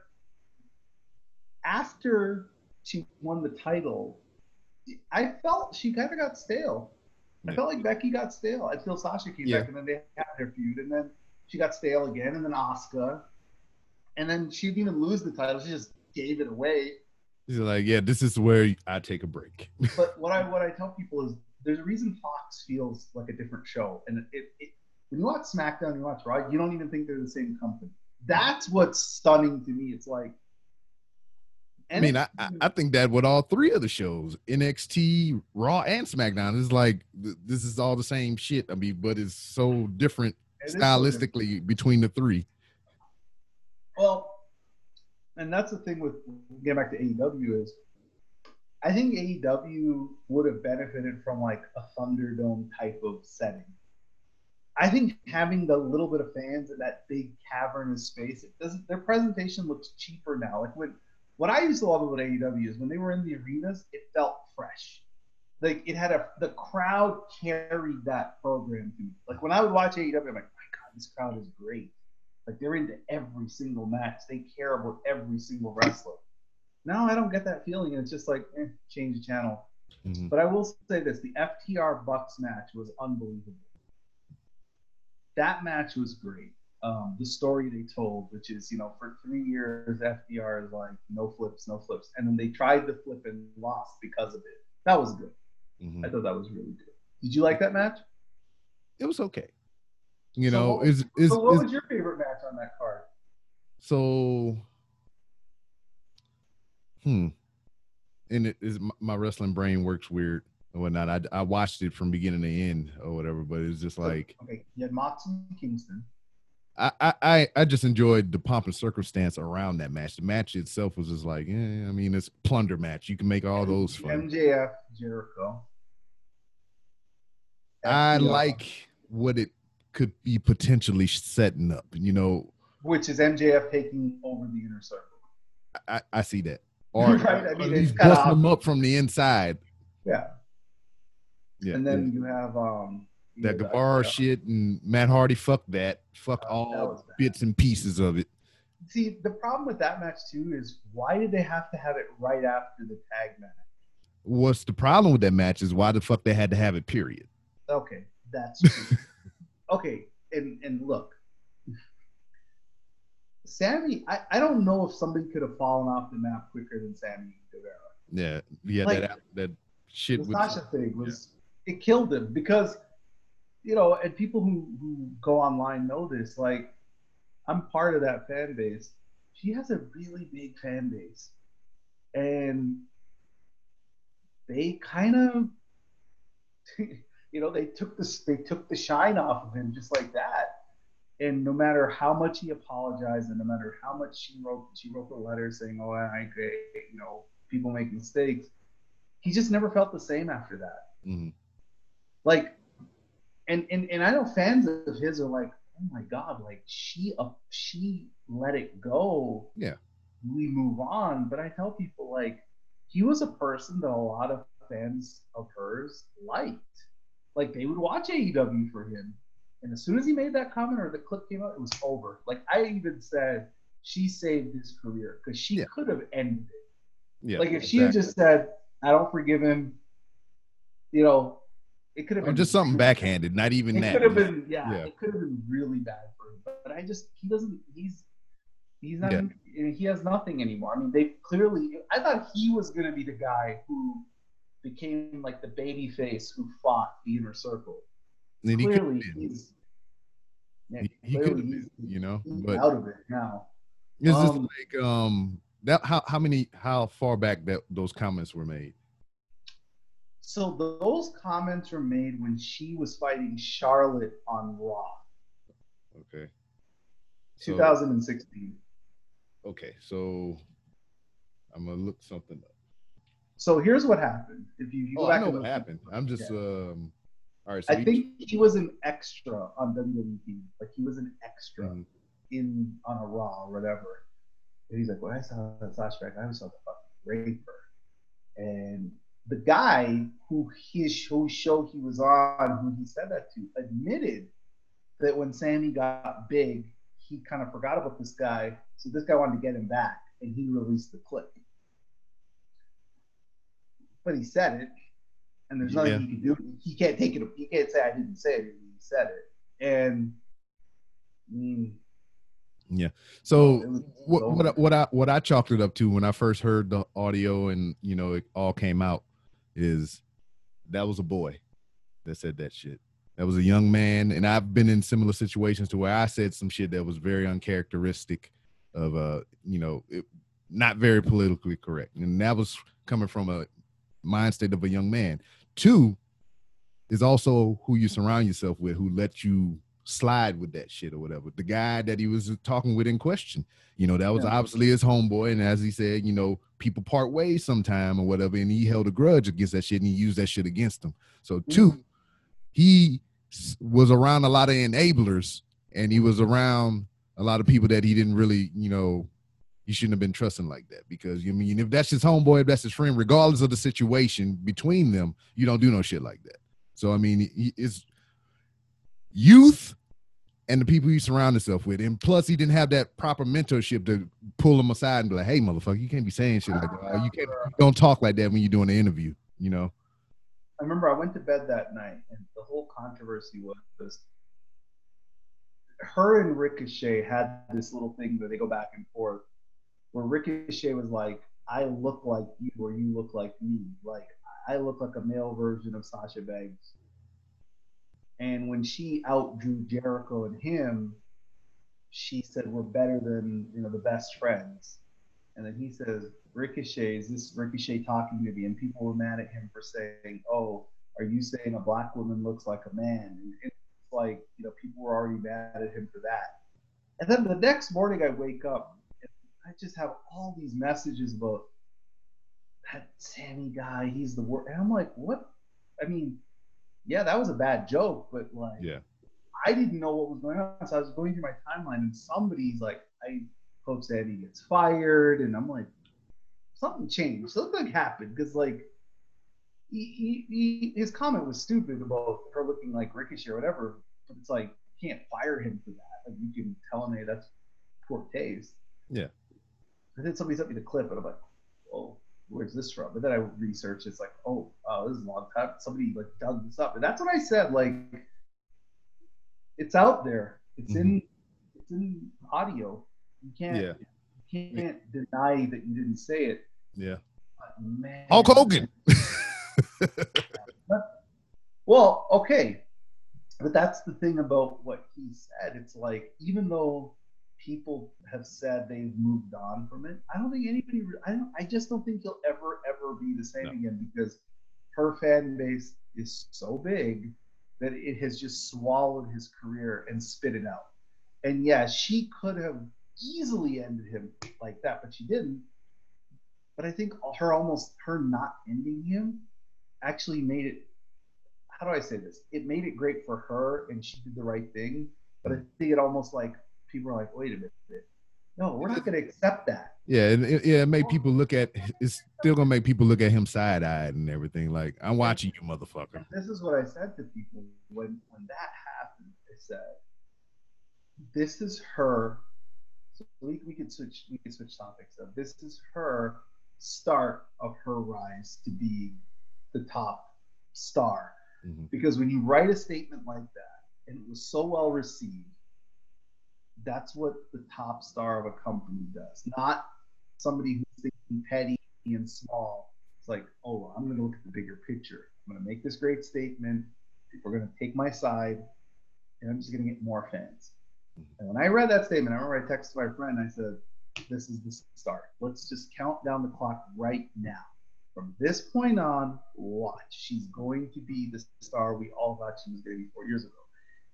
after she won the title, I felt she kind of got stale. I felt like Becky got stale until Sasha came back, and then they had their feud, and then she got stale again, and then Asuka. And then she didn't even lose the title. She just gave it away. He's like, yeah, this is where I take a break. But what I tell people is there's a reason Fox feels like a different show. And when you watch SmackDown, you watch Raw, you don't even think they're the same company. That's what's stunning to me. It's like. I mean, I think that with all three of the shows, NXT, Raw, and SmackDown, it's like this is all the same shit. I mean, but it's so different stylistically between the three. Well. And that's the thing with getting back to AEW is I think AEW would have benefited from like a Thunderdome type of setting. I think having the little bit of fans in that big cavernous space, their presentation looks cheaper now. Like when What I used to love about AEW is when they were in the arenas, it felt fresh. Like, it had the crowd carried that program through. Like, when I would watch AEW, I'm like, my God, this crowd is great. Like, they're into every single match. They care about every single wrestler. Now I don't get that feeling. And it's just like, change the channel. Mm-hmm. But I will say this. The FTR Bucks match was unbelievable. That match was great. The story they told, which is, you know, for 3 years, FTR is like, no flips. And then they tried to flip and lost because of it. That was good. Mm-hmm. I thought that was really good. Did you like that match? It was okay. You know, so what was your favorite match on that card? So, and it is my wrestling brain works weird and whatnot. I watched it from beginning to end or whatever, but it's just like, okay, you had Moxley and Kingston. I just enjoyed the pomp and circumstance around that match. The match itself was just like, I mean, it's a plunder match. You can make all those fun. MJF, Jericho. FTR. I like what it could be potentially setting up, you know. Which is MJF taking over the inner circle. I see that. Or, right? I mean, it's busting them up from the inside. Yeah. And then you have... that Guevara shit and Matt Hardy, fuck that. Fuck all bits and pieces of it. See, the problem with that match, too, is why did they have to have it right after the tag match? What's the problem with that match is why the fuck they had to have it, period. Okay, that's true. Okay, and look. Sammy, I don't know if somebody could have fallen off the map quicker than Sammy Guevara. Yeah, like, that shit. The Sasha thing was, it killed him because... You know, and people who go online know this. Like, I'm part of that fan base. She has a really big fan base. And they kind of, you know, they took the shine off of him just like that. And no matter how much he apologized and no matter how much she wrote the letter saying, oh, I agree, you know, people make mistakes. He just never felt the same after that. Mm-hmm. Like, And I know fans of his are like, oh my God, like she let it go. Yeah. We move on. But I tell people, like, he was a person that a lot of fans of hers liked. Like, they would watch AEW for him. And as soon as he made that comment or the clip came out, it was over. Like, I even said she saved his career because she could have ended it. Yeah, like, if she had just said, I don't forgive him, you know, it could have been just something backhanded, not even that. It could have been, it could have been really bad for him. But I just, he's not, he has nothing anymore. I mean, they clearly, I thought he was going to be the guy who became like the baby face who fought the inner circle. And clearly he could have been, you know, but out of it now. It's just like, that, how far back that those comments were made. So those comments were made when she was fighting Charlotte on Raw. Okay. 2016. Okay, so I'm gonna look something up. So here's what happened. If you go back, I know what happened. I'm just all right. So I think he was an extra on WWE. Like, he was an extra on a Raw or whatever. And he's like, "Well, I saw that flashback. I was on the fucking raper," and the guy whose show he was on, who he said that to, admitted that when Sammy got big, he kind of forgot about this guy. So this guy wanted to get him back, and he released the clip. But he said it, and there's nothing he can do. He can't take it. He can't say I didn't say it. He said it, and So what I chalked it up to when I first heard the audio and, you know, it all came out, is that was a boy that said that shit. That was a young man, and I've been in similar situations to where I said some shit that was very uncharacteristic of you know, not very politically correct, and that was coming from a mind state of a young man. Two is also who you surround yourself with, who let you slide with that shit or whatever. The guy that he was talking with in question, you know, that was obviously his homeboy, and as he said, you know, people part ways sometime or whatever, and he held a grudge against that shit, and he used that shit against him. So two, he was around a lot of enablers, and he was around a lot of people that he didn't really, you know, you shouldn't have been trusting like that, because you mean if that's his homeboy, if that's his friend, regardless of the situation between them, you don't do no shit like that. So I mean, it's youth and the people you surround yourself with, and plus he didn't have that proper mentorship to pull him aside and be like, "Hey, motherfucker, you can't be saying shit like that. You can't, you don't talk like that when you're doing an interview." You know. I remember I went to bed that night, and the whole controversy was her and Ricochet had this little thing where they go back and forth, where Ricochet was like, "I look like you, or you look like me. Like I look like a male version of Sasha Banks." And when she outdrew Jericho and him, she said, "We're better than, you know, the best friends." And then he says, "Ricochet, is this Ricochet talking to me?" And people were mad at him for saying, "Oh, are you saying a black woman looks like a man?" And it's like, you know, people were already mad at him for that. And then the next morning I wake up and I just have all these messages about that Sammy guy, he's the worst. And I'm like, what? I mean, yeah, that was a bad joke, but like, yeah. I didn't know what was going on. So I was going through my timeline and somebody's like, I hope Sammy gets fired. And I'm like, something changed. Something happened. Because like, his comment was stupid about her looking like Ricochet or whatever. But it's like, you can't fire him for that. Like, you can tell him, hey, that's poor taste. Yeah. But then somebody sent me the clip and I'm like, oh, where's this from? But then I researched, it's like, oh, wow, this is a long time. Somebody like dug this up. And that's what I said, like, it's out there. It's in audio. You can't you can't deny that you didn't say it. Yeah. But man, Hulk Hogan. Well, okay. But that's the thing about what he said. It's like, even though people have said they've moved on from it, I don't think anybody. I just don't think he'll ever be the same again, because her fan base is so big that it has just swallowed his career and spit it out. And yeah, she could have easily ended him like that, but she didn't. But I think her not ending him actually made it. How do I say this? It made it great for her, and she did the right thing. But I think it almost like. People are like, wait a minute. No, we're not going to accept that. Yeah, and it made people look at, it's still going to make people look at him side-eyed and everything. Like, I'm watching you, motherfucker. And this is what I said to people when that happened. I said, this is her. So we could switch topics. So this is her start of her rise to be the top star. Mm-hmm. Because when you write a statement like that, and it was so well received, that's what the top star of a company does. Not somebody who's thinking petty and small. It's like, oh, I'm going to look at the bigger picture. I'm going to make this great statement. People are going to take my side, and I'm just going to get more fans. And when I read that statement, I remember I texted my friend. I said, this is the start. Let's just count down the clock right now. From this point on, watch. She's going to be the star we all thought she was going to be 4 years ago.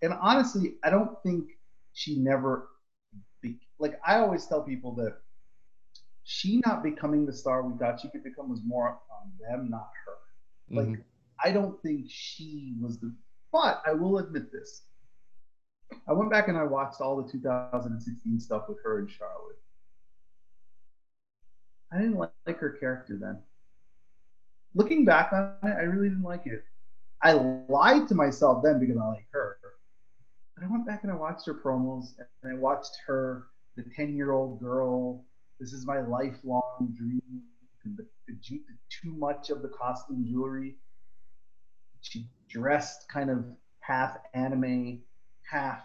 And honestly, I don't think she never, like I always tell people that she not becoming the star we thought she could become was more on them, not her. Like, I don't think she was but I will admit this. I went back and I watched all the 2016 stuff with her and Charlotte. I didn't like her character then. Looking back on it, I really didn't like it. I lied to myself then because I like her. But I went back and I watched her promos, and I watched her, the 10-year-old girl, this is my lifelong dream, and the too much of the costume jewelry. She dressed kind of half anime, half,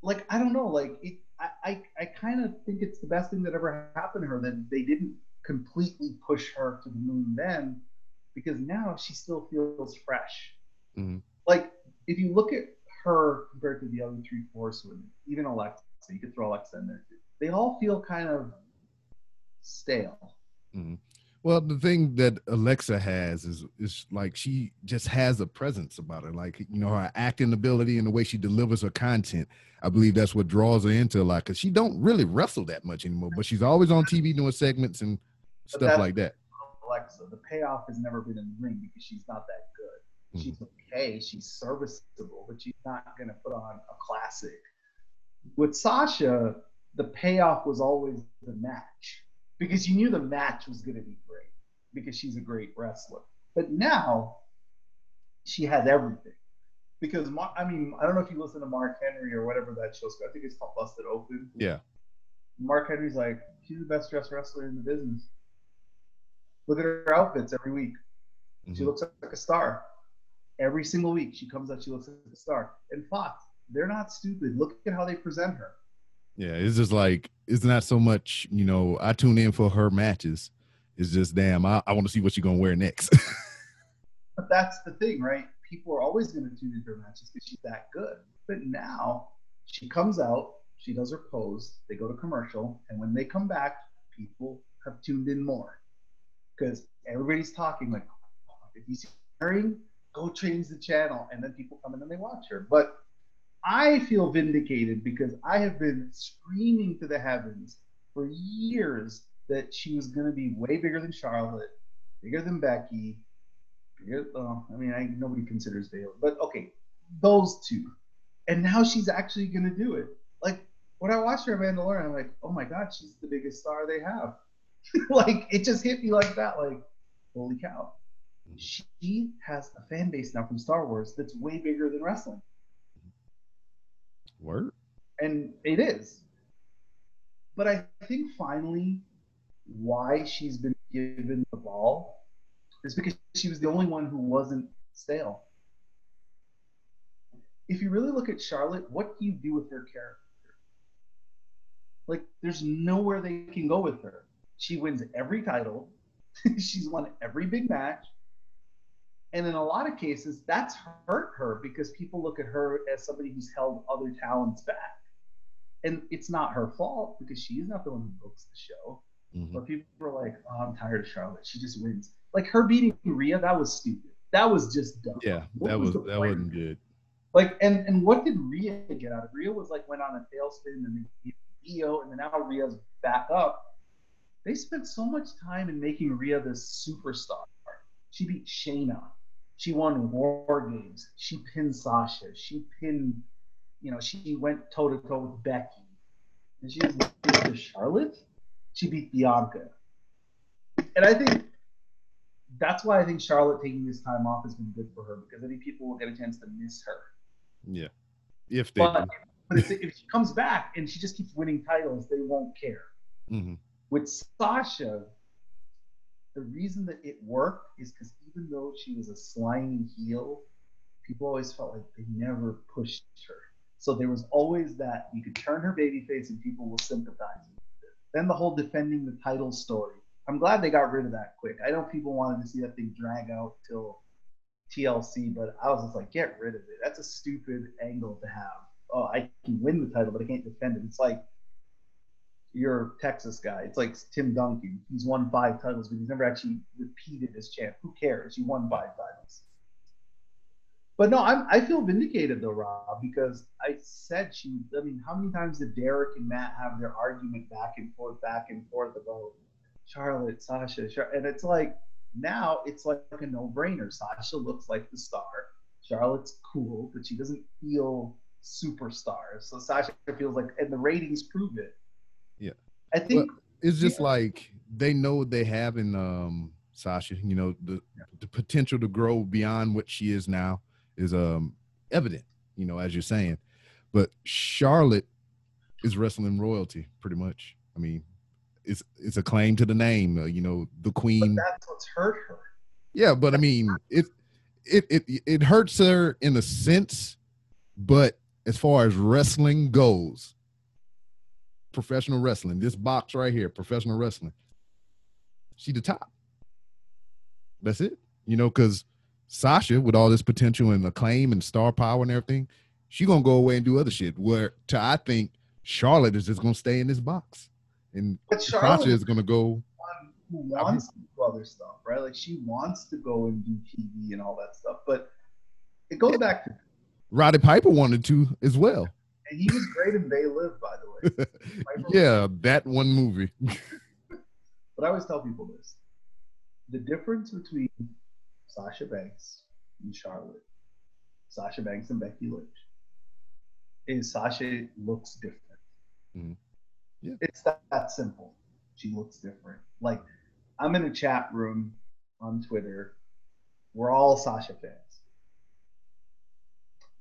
like, I don't know, like, I kind of think it's the best thing that ever happened to her, that they didn't completely push her to the moon then, because now she still feels fresh. Mm-hmm. Like, if you look at her compared to the other three horsewomen, even Alexa, you could throw Alexa in there too. They all feel kind of stale. Mm-hmm. Well, the thing that Alexa has is like, she just has a presence about her. Like, you know, her acting ability and the way she delivers her content, I believe that's what draws her into a lot, because she don't really wrestle that much anymore, but she's always on TV doing segments and stuff like that. Alexa, the payoff has never been in the ring because she's not that good. She's okay, she's serviceable, but she's not going to put on a classic. With Sasha, the payoff was always the match, because you knew the match was going to be great because she's a great wrestler. But now she has everything. Because, I mean, I don't know if you listen to Mark Henry or whatever that show's called. I think it's called Busted Open. Yeah. Mark Henry's like, she's the best dressed wrestler in the business. Look at her outfits every week. Mm-hmm. She looks like a star. Every single week she comes out, she looks like a star. And Fox, they're not stupid. Look at how they present her. Yeah, it's just like, it's not so much, you know, I tune in for her matches. It's just, damn, I want to see what she's going to wear next. But that's the thing, right? People are always going to tune into her matches because she's that good. But now she comes out, she does her pose, they go to commercial, and when they come back, people have tuned in more. Because everybody's talking like, oh, if you see her wearing, go change the channel. And then people come in and they watch her. But I feel vindicated because I have been screaming to the heavens for years that she was going to be way bigger than Charlotte, bigger than Becky, bigger, I mean, nobody considers Bayley, but okay, those two. And now she's actually going to do it. Like, when I watched her in Mandalorian, I'm like, oh my God, she's the biggest star they have. Like, it just hit me like that, like, holy cow. She has a fan base now from Star Wars that's way bigger than wrestling. Word. And it is. But I think finally why she's been given the ball is because she was the only one who wasn't stale. If you really look at Charlotte, what do you do with her character? Like, there's nowhere they can go with her. She wins every title. She's won every big match. And in a lot of cases, that's hurt her because people look at her as somebody who's held other talents back. And it's not her fault because she is not the one who books the show. Mm-hmm. But people are like, oh, I'm tired of Charlotte. She just wins. Like, her beating Rhea, that was stupid. That was just dumb. Yeah, that wasn't good. Like, and what did Rhea get out of? Rhea was like, went on a tailspin and then EO, and then now Rhea's back up. They spent so much time in making Rhea this superstar. She beat Shayna. She won War Games. She pinned Sasha. She pinned, you know, she went toe-to-toe with Becky. And she was with Charlotte. She beat Bianca. And I think that's why I think Charlotte taking this time off has been good for her, because I think people will get a chance to miss her. Yeah. If they do. But if she comes back and she just keeps winning titles, they won't care. Mm-hmm. With Sasha, the reason that it worked is because even though she was a slimy heel, people always felt like they never pushed her. So there was always that you could turn her babyface and people will sympathize with her. Then the whole defending the title story. I'm glad they got rid of that quick. I know people wanted to see that thing drag out till TLC, but I was just like, get rid of it. That's a stupid angle to have. Oh, I can win the title, but I can't defend it. It's like, you're a Texas guy. It's like Tim Duncan. He's won 5 titles, but he's never actually repeated his champ. Who cares? You won 5 titles. But no, I feel vindicated though, Rob, because I said she. I mean, how many times did Derek and Matt have their argument back and forth about Charlotte, Sasha, and it's like now it's like a no-brainer. Sasha looks like the star. Charlotte's cool, but she doesn't feel superstar. So Sasha feels like, and the ratings prove it. Yeah, I think it's just like they know they have in Sasha. You know, the potential to grow beyond what she is now is evident. You know, as you're saying, but Charlotte is wrestling royalty, pretty much. I mean, it's a claim to the name. You know, the queen. But that's what's hurt her. Yeah, but I mean, it hurts her in a sense, but as far as wrestling goes. Professional wrestling, this box right here, professional wrestling, she the top. That's it, you know, because Sasha, with all this potential and acclaim and star power and everything, she gonna go away and do other shit, where I think Charlotte is just gonna stay in this box, and Sasha is gonna go who wants to do other stuff, right? Like, she wants to go and do TV and all that stuff, but it goes back to Roddy Piper wanted to as well. And he was great in They Live, by the way. Yeah, that one movie. But I always tell people this. The difference between Sasha Banks and Charlotte, Sasha Banks and Becky Lynch, is Sasha looks different. Mm-hmm. Yeah. It's that simple. She looks different. Like, I'm in a chat room on Twitter. We're all Sasha fans.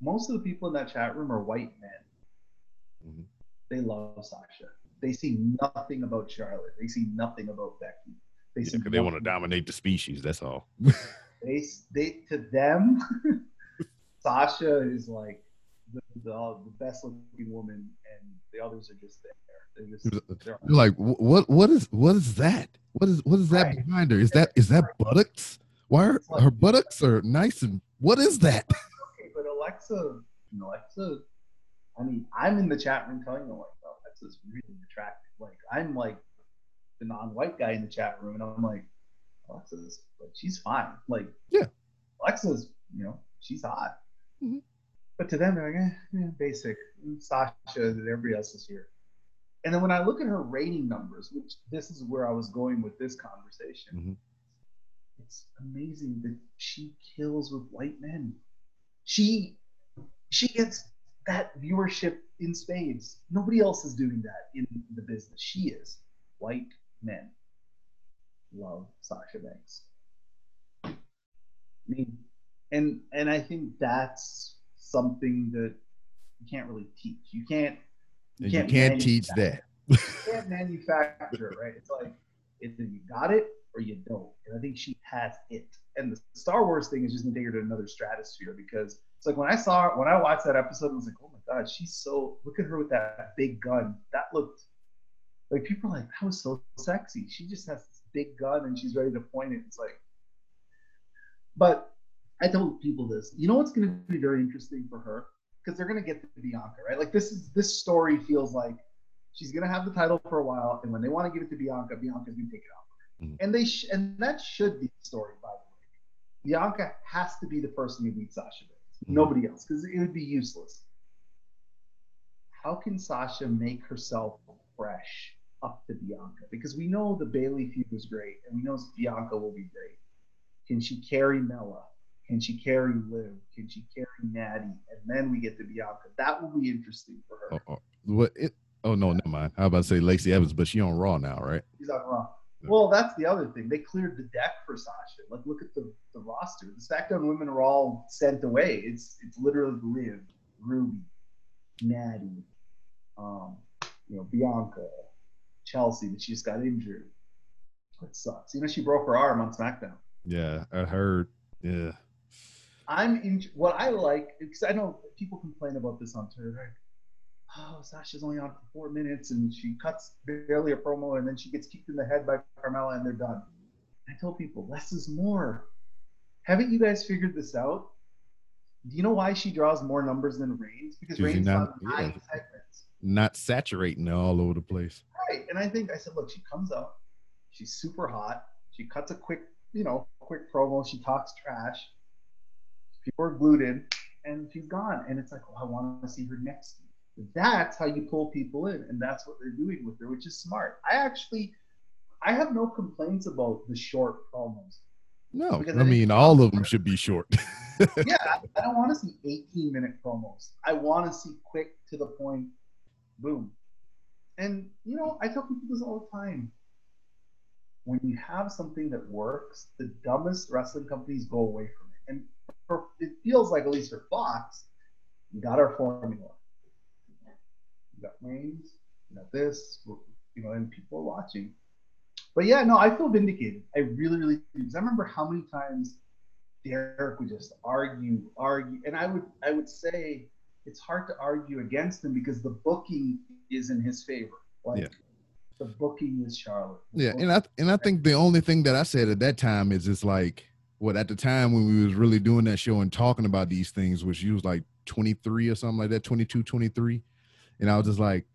Most of the people in that chat room are white men. Mm-hmm. They love Sasha. They see nothing about Charlotte. They see nothing about Becky. They see they want to dominate the species. That's all. To them, Sasha is like the best looking woman, and the others are just there. They're like, what is that? What is that right behind her? Is that buttocks? Why are her buttocks are nice and what is that? Okay, but Alexa, I mean, I'm in the chat room telling them like, oh, Alexa's really attractive. Like, I'm like the non-white guy in the chat room, and I'm like, Alexa's, like, she's fine. Like, yeah, Alexa's, she's hot. Mm-hmm. But to them, they're like, basic. Sasha, everybody else is here. And then when I look at her rating numbers, which this is where I was going with this conversation, mm-hmm. It's amazing that she kills with white men. She gets that viewership in spades. Nobody else is doing that in the business. She is. White men love Sasha Banks. I mean, and I think that's something that you can't really teach. You can't teach that. You can't manufacture it, right? It's like, either you got it or you don't. And I think she has it. And the Star Wars thing is just going to take her to another stratosphere, because it's like when I watched that episode, I was like, oh my God, she's so, look at her with that big gun. That looked, like, people are like, that was so sexy. She just has this big gun and she's ready to point it. It's like, but I told people this, you know what's going to be very interesting for her? Because they're going to get to Bianca, right? Like, this story feels like she's going to have the title for a while, and when they want to give it to Bianca, Bianca's going to take it off her. Mm-hmm. And and that should be the story, by the way. Bianca has to be the person who beats Sasha Banks. Mm-hmm. Nobody else, because it would be useless. How can Sasha make herself fresh up to Bianca? Because we know the Bayley feud was great, and we know Bianca will be great. Can she carry Mella? Can she carry Liv? Can she carry Natty? And then we get to Bianca. That will be interesting for her. Never mind. I was about to say Lacey Evans, but she's on Raw now, right? She's on Raw. Yeah. Well, that's the other thing. They cleared the deck for Sasha. Like, look at the roster. The SmackDown women are all sent away. It's literally Liv, Ruby, Natty, Bianca, Chelsea, that she just got injured. That sucks. She broke her arm on SmackDown. Yeah, I heard. Yeah. What I like, because I know people complain about this on Twitter, right? Oh, Sasha's only on for 4 minutes and she cuts barely a promo and then she gets kicked in the head by Carmella and they're done. I tell people, less is more. Haven't you guys figured this out? Do you know why she draws more numbers than Reigns? Because Reigns is on 9 segments. Not saturating all over the place. Right. And I said, look, she comes out, she's super hot, she cuts a quick promo, she talks trash, people are glued in, and she's gone. And it's like, oh, I want to see her next week. That's how you pull people in, and that's what they're doing with her, which is smart. I have no complaints about the short promos. No, because all of them should be short. Yeah, I don't want to see 18-minute promos. I want to see quick, to the point, boom. And, I tell people this all the time. When you have something that works, the dumbest wrestling companies go away from it. And it feels like, at least for Fox, we got our formula. We got Reigns, we got this, and people are watching. But yeah, no, I feel vindicated. I really, really do. Because I remember how many times Derek would just argue. And I would say it's hard to argue against him because the booking is in his favor. Like, yeah. The booking is Charlotte. Yeah, and I think the only thing that I said at that time is it's like, at the time when we was really doing that show and talking about these things, which you was like 23 or something like that, 22, 23. And I was just like,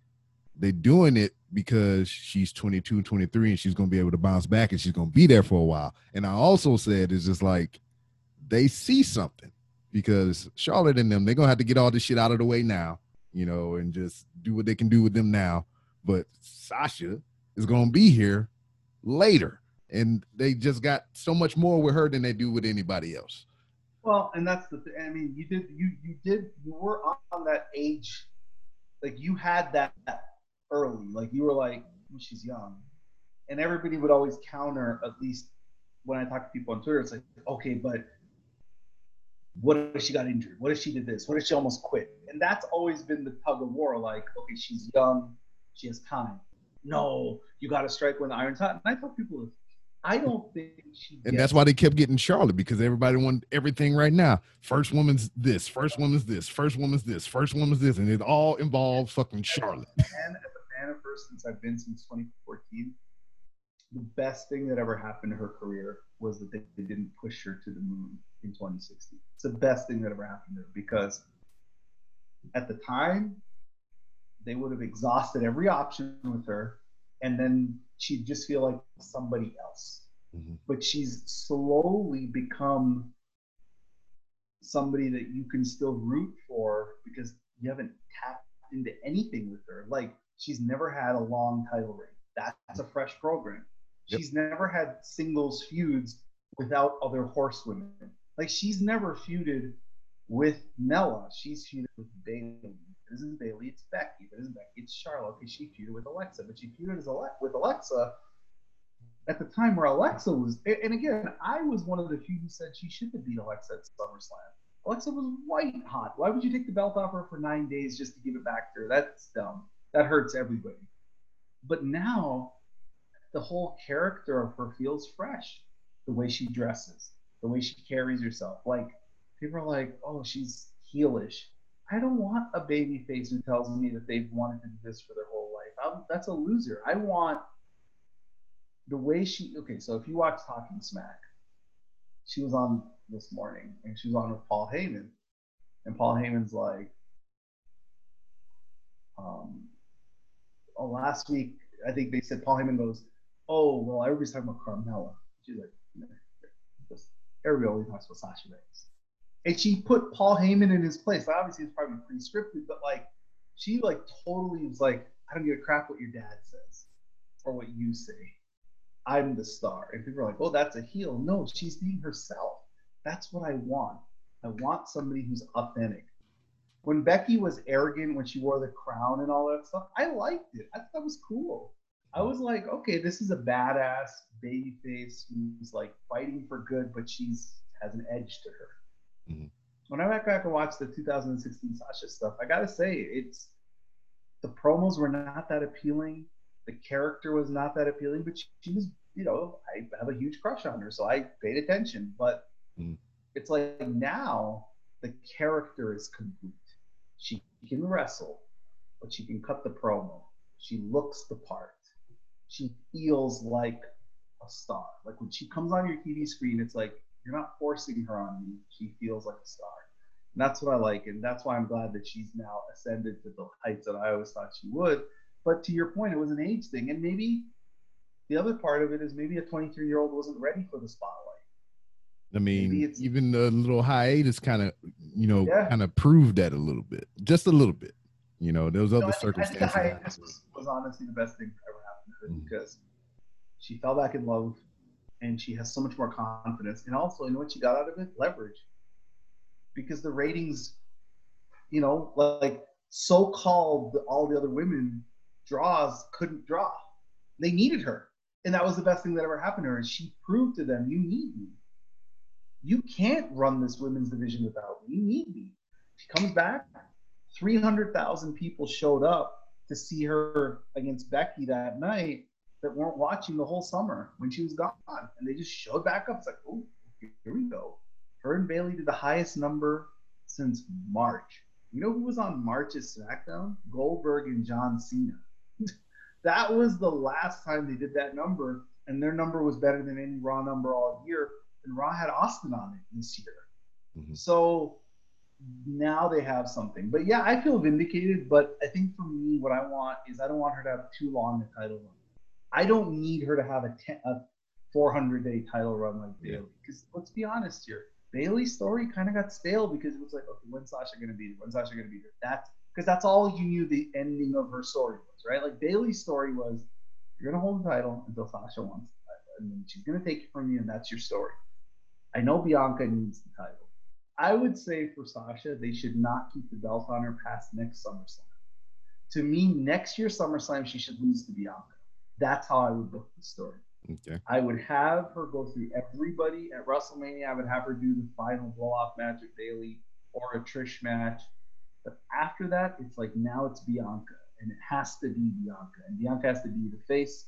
they're doing it because she's 22, 23, and she's going to be able to bounce back and she's going to be there for a while. And I also said it's just like they see something, because Charlotte and them, they're going to have to get all this shit out of the way now, and just do what they can do with them now. But Sasha is going to be here later. And they just got so much more with her than they do with anybody else. Well, and that's the thing. I mean, you were on that age. Like, you had that early. Like, you were like, well, she's young. And everybody would always counter, at least when I talk to people on Twitter, it's like, okay, but what if she got injured? What if she did this? What if she almost quit? And that's always been the tug of war. Like, okay, she's young. She has time. No, you got to strike when the iron's hot. And I tell people, I don't think she did. And that's why they kept getting Charlotte, because everybody wanted everything right now. First woman's this, first woman's this, first woman's this, first woman's this. And it all involved fucking Charlotte. And as a fan of her since I've been since 2014, the best thing that ever happened to her career was that they didn't push her to the moon in 2016. It's the best thing that ever happened to her, because at the time, they would have exhausted every option with her, and then she'd just feel like somebody else. Mm-hmm. But she's slowly become somebody that you can still root for, because you haven't tapped into anything with her. Like, she's never had a long title reign. That's a fresh program. Yep. She's never had singles feuds without other horsewomen. Like, she's never feuded with Nella. She's feuded with Bayley. It isn't Bayley, it's Becky. It isn't Becky, it's Charlotte, because she feuded with Alexa. But she feuded with Alexa at the time where Alexa was. And again, I was one of the few who said she should have beat Alexa at SummerSlam. Alexa was white hot. Why would you take the belt off her for 9 days just to give it back to her? That's dumb. That hurts everybody. But now, the whole character of her feels fresh. The way she dresses, the way she carries herself. Like, people are like, oh, she's heelish. I don't want a baby face who tells me that they've wanted to do this for their whole life. That's a loser. I want the way she... Okay, so if you watch Talking Smack, she was on this morning, and she was on with Paul Heyman. And Paul Heyman's like... last week, I think they said, Paul Heyman goes, oh, well, everybody's talking about Carmella. She's like, no, everybody always talks about Sasha Banks. And she put Paul Heyman in his place. Like, obviously, it's probably pre-scripted, but she totally was like, I don't give a crap what your dad says or what you say. I'm the star. And people are like, oh, that's a heel. No, she's being herself. That's what I want. I want somebody who's authentic. When Becky was arrogant, when she wore the crown and all that stuff, I liked it. I thought that was cool. I was like, okay, this is a badass babyface who's fighting for good, but has an edge to her. Mm-hmm. When I went back and watched the 2016 Sasha stuff, I gotta say, the promos were not that appealing. The character was not that appealing, but she was, I have a huge crush on her, so I paid attention. But It's like now the character is complete. She can wrestle, but she can cut the promo. She looks the part. She feels like a star. Like, when she comes on your TV screen, it's like, you're not forcing her on me. She feels like a star. And that's what I like, and that's why I'm glad that she's now ascended to the heights that I always thought she would. But to your point, it was an age thing. And maybe the other part of it is maybe a 23-year-old wasn't ready for the spotlight. I mean, even the little hiatus kind of proved that a little bit, just a little bit. Those other circumstances. I think the hiatus was honestly the best thing that ever happened to her, because she fell back in love, and she has so much more confidence. And also, what she got out of it? Leverage. Because the ratings, so-called all the other women draws couldn't draw. They needed her. And that was the best thing that ever happened to her. And she proved to them, you need me. You can't run this women's division without me. You need me. She comes back. 300,000 people showed up to see her against Becky that night that weren't watching the whole summer when she was gone. And they just showed back up. It's like, oh, here we go. Her and Bayley did the highest number since March. You know who was on March's SmackDown? Goldberg and John Cena. That was the last time they did that number, and their number was better than any Raw number all year. And Raw had Austin on it this year. Mm-hmm. So now they have something. But yeah, I feel vindicated. But I think for me, what I want is I don't want her to have too long a title run. I don't need her to have a 400-day title run like Bayley. Because let's be honest here, Bayley's story kind of got stale, because it was like, okay, when's Sasha going to beat her? When's Sasha going to beat her? Because that's all you knew the ending of her story was, right? Like, Bayley's story was, you're going to hold the title until Sasha wants the title. And then she's going to take it from you, and that's your story. I know Bianca needs the title. I would say for Sasha, they should not keep the belt on her past next SummerSlam. To me, next year SummerSlam, she should lose to Bianca. That's how I would book the story. Okay. I would have her go through everybody at WrestleMania. I would have her do the final blow-off match at Bayley or a Trish match. But after that, it's like now it's Bianca, and it has to be Bianca. And Bianca has to be the face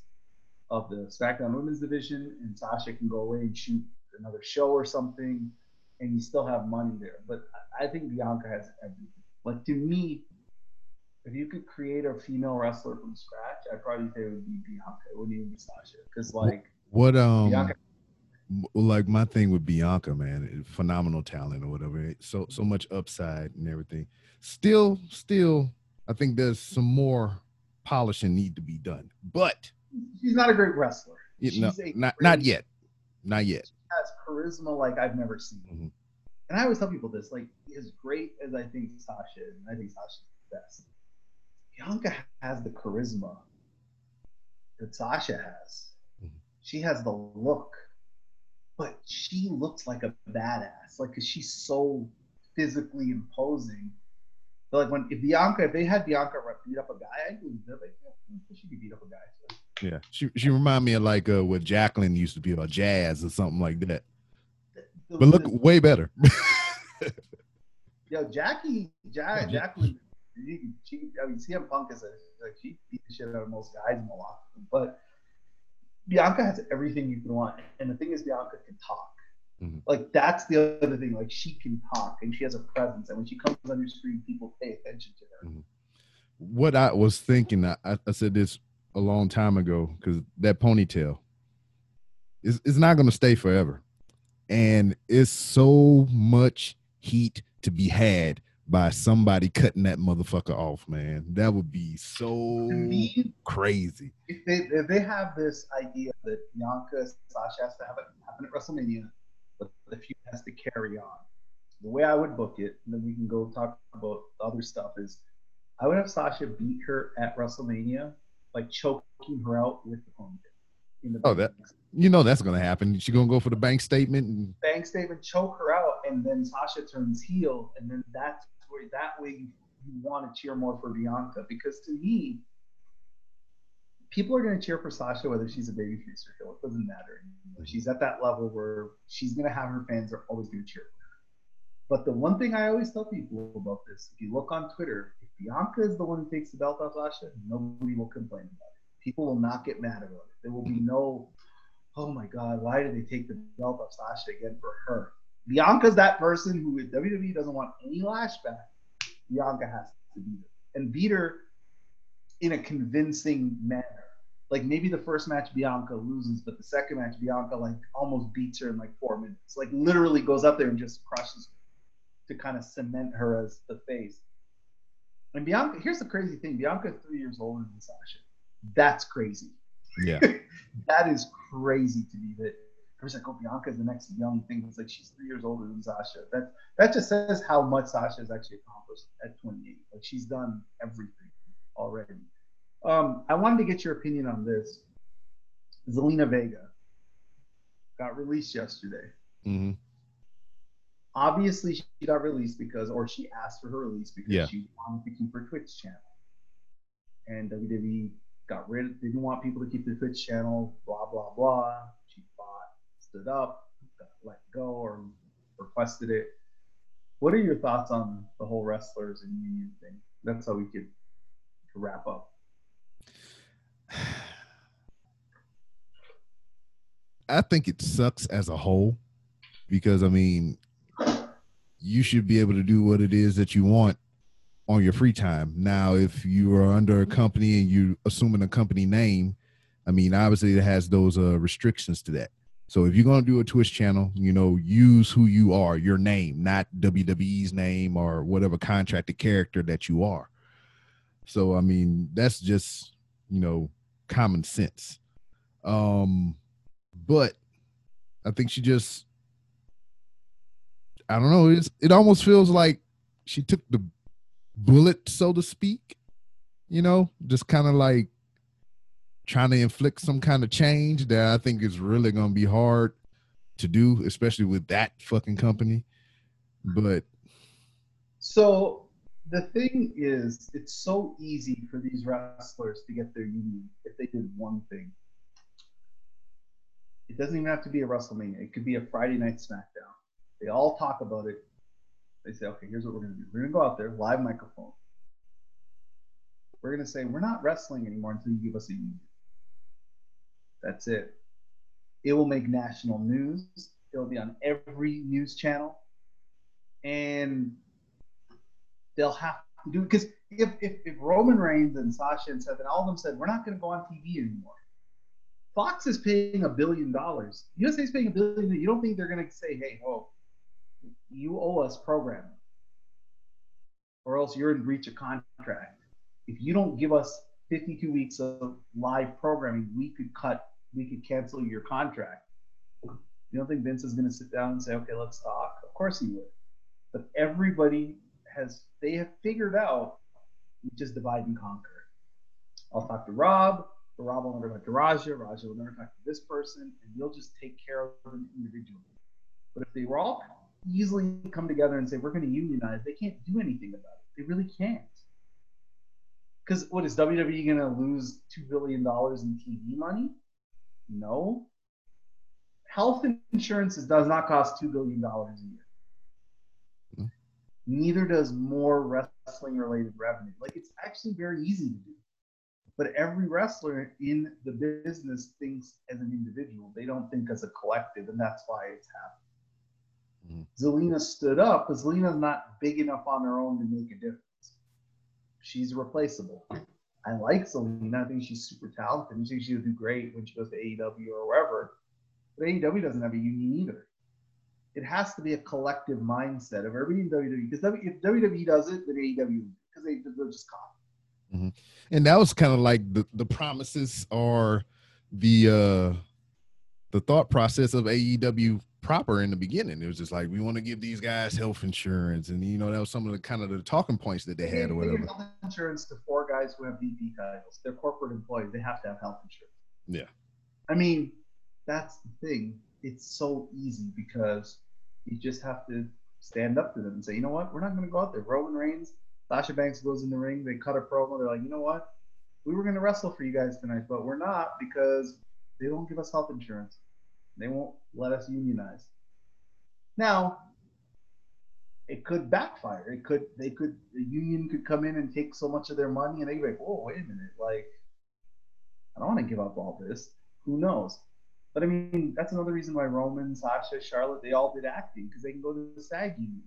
of the SmackDown Women's Division, and Sasha can go away and shoot another show or something, and you still have money there. But I think Bianca has everything. Like, to me, if you could create a female wrestler from scratch, I'd probably say it would be Bianca. It wouldn't even be Sasha. Because, like, Bianca, like, my thing with Bianca, man, phenomenal talent or whatever. So much upside and everything. Still, I think there's some more polishing need to be done. But she's not a great wrestler. Not yet. She has charisma like I've never seen. Mm-hmm. And I always tell people this, like, as great as I think Sasha is, and I think Sasha's the best, Bianca has the charisma that Sasha has. Mm-hmm. She has the look, but she looks like a badass, like, because she's so physically imposing. But, like, if they had Bianca beat up a guy, I'd be like, yeah, she could beat up a guy. So. Yeah, she reminded me of, like, what Jacqueline used to be about, jazz or something like that. But look, way better. Yo, Jacqueline, I mean, CM Punk is like, she beat the shit out of most guys in the locker room. But Bianca has everything you can want. And the thing is, Bianca can talk. Mm-hmm. Like, that's the other thing. Like, she can talk, and she has a presence. And when she comes on your screen, people pay attention to her. Mm-hmm. What I was thinking, I said this a long time ago, because that ponytail is not going to stay forever. And it's so much heat to be had by somebody cutting that motherfucker off, man. That would be so crazy. If they have this idea that Bianca and Sasha has to have it happen at WrestleMania, but the feud has to carry on, the way I would book it, and then we can go talk about other stuff, is I would have Sasha beat her at WrestleMania by choking her out with the ponytail. You know that's going to happen. She's going to go for the bank statement. Bank statement, choke her out, and then Sasha turns heel. And then that's where, that way you want to cheer more for Bianca. Because to me, people are going to cheer for Sasha whether she's a babyface or heel. It doesn't matter. Mm-hmm. She's at that level where she's going to have her fans are always going to cheer for her. But the one thing I always tell people about this, if you look on Twitter, if Bianca is the one who takes the belt off Sasha, nobody will complain about it. People will not get mad about it. There will be no... oh my God, why did they take the belt off Sasha again for her? Bianca's that person who if WWE doesn't want any lashback, Bianca has to beat her. And beat her in a convincing manner. Like maybe the first match Bianca loses, but the second match Bianca like almost beats her in like 4 minutes. Like literally goes up there and just crushes her to kind of cement her as the face. And Bianca, here's the crazy thing. Bianca's 3 years older than Sasha. That's crazy. Yeah. That is crazy to me that I was like, oh, Bianca's the next young thing. It's like she's 3 years older than Sasha. That just says how much Sasha has actually accomplished at 28. Like she's done everything already. I wanted to get your opinion on this. Zelina Vega got released yesterday. Mm-hmm. Obviously, she got released because she asked for her release because she wanted to keep her Twitch channel. And WWE got rid of, didn't want people to keep the Twitch channel, blah, blah, blah. She fought, stood up, got let go, or requested it. What are your thoughts on the whole wrestlers and union thing? That's how we could wrap up. I think it sucks as a whole because, I mean, you should be able to do what it is that you want on your free time. Now, if you are under a company and you assuming a company name, I mean, obviously it has those restrictions to that. So if you're going to do a Twitch channel, you know, use who you are, your name, not WWE's name or whatever contracted character that you are. So, I mean, that's just, you know, common sense. But I think she just, I don't know. It almost feels like she took the bullet, so to speak, you know, just kind of like trying to inflict some kind of change that I think is really going to be hard to do, especially with that fucking company. But so The thing is, it's so easy for these wrestlers to get their union if they did one thing. It doesn't even have to be a WrestleMania. It could be a Friday night SmackDown. They all talk about it. They say, okay, here's what we're going to do. We're going to go out there, live microphone. We're going to say, we're not wrestling anymore until you give us a union. That's it. It will make national news. It'll be on every news channel. And they'll have to do it. Because if Roman Reigns and Sasha and Seth and all of them said, we're not going to go on TV anymore. Fox is paying $1 billion. USA's paying $1 billion. You don't think they're going to say, hey, whoa, you owe us programming. Or else you're in breach of contract. If you don't give us 52 weeks of live programming, we could cancel your contract. You don't think Vince is going to sit down and say, okay, let's talk? Of course he would. But everybody have figured out, we just divide and conquer. I'll talk to Rob, but Rob will never talk to Raja, Raja will never talk to this person, and you'll just take care of them individually. But if they were all easily come together and say, we're going to unionize, they can't do anything about it. They really can't. Because what, is WWE going to lose $2 billion in TV money? No. Health insurance does not cost $2 billion a year. Neither does more wrestling-related revenue. Like, it's actually very easy to do. But every wrestler in the business thinks as an individual. They don't think as a collective, and that's why it's happening. Mm-hmm. Zelina stood up, but Zelina's not big enough on her own to make a difference. She's replaceable. I like Zelina. I think she's super talented. I think she'll do great when she goes to AEW or wherever. But AEW doesn't have a union either. It has to be a collective mindset of everybody in WWE. Because if WWE does it, then AEW, because they'll just copy. Mm-hmm. And that was kind of like the promises or the thought process of AEW proper in the beginning. It was just like, we want to give these guys health insurance, and you know, that was some of the kind of the talking points that they had or whatever. They give health insurance to 4 guys who have VP titles. They're corporate employees. They have to have health insurance. Yeah. I mean, that's the thing. It's so easy because you just have to stand up to them and say, you know what, we're not going to go out there. Roman Reigns, Sasha Banks goes in the ring, they cut a promo, they're like, you know what, we were going to wrestle for you guys tonight, but we're not because they won't give us health insurance. They won't let us unionize. Now, it could backfire. The union could come in and take so much of their money, and they'd be like, whoa, wait a minute, like, I don't want to give up all this. Who knows? But I mean, that's another reason why Roman, Sasha, Charlotte, they all did acting, because they can go to the SAG union.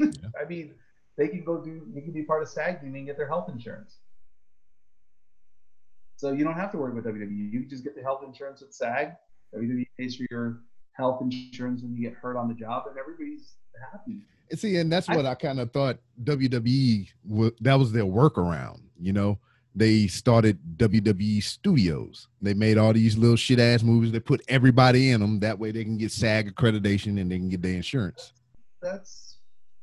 Yeah. I mean, they can be part of SAG union and get their health insurance. So you don't have to worry about WWE. You just get the health insurance at SAG. WWE pays for your health insurance when you get hurt on the job, and everybody's happy. And see, and that's what I kind of thought WWE, that was their workaround, you know? They started WWE Studios. They made all these little shit-ass movies. They put everybody in them. That way they can get SAG accreditation and they can get their insurance. That's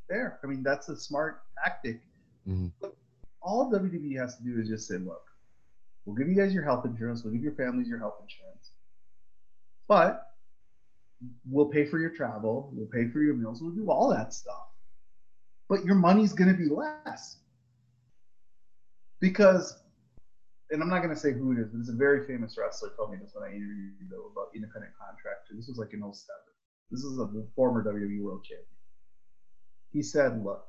fair. I mean, that's a smart tactic. Mm-hmm. Look, all WWE has to do is just say, look, we'll give you guys your health insurance. We'll give your families your health insurance. But we'll pay for your travel. We'll pay for your meals. We'll do all that stuff. But your money's going to be less. Because, and I'm not going to say who it is, but it's a very famous wrestler told me this when I interviewed him about independent contractor. This was like in 07. This is a former WWE world champion. He said, look,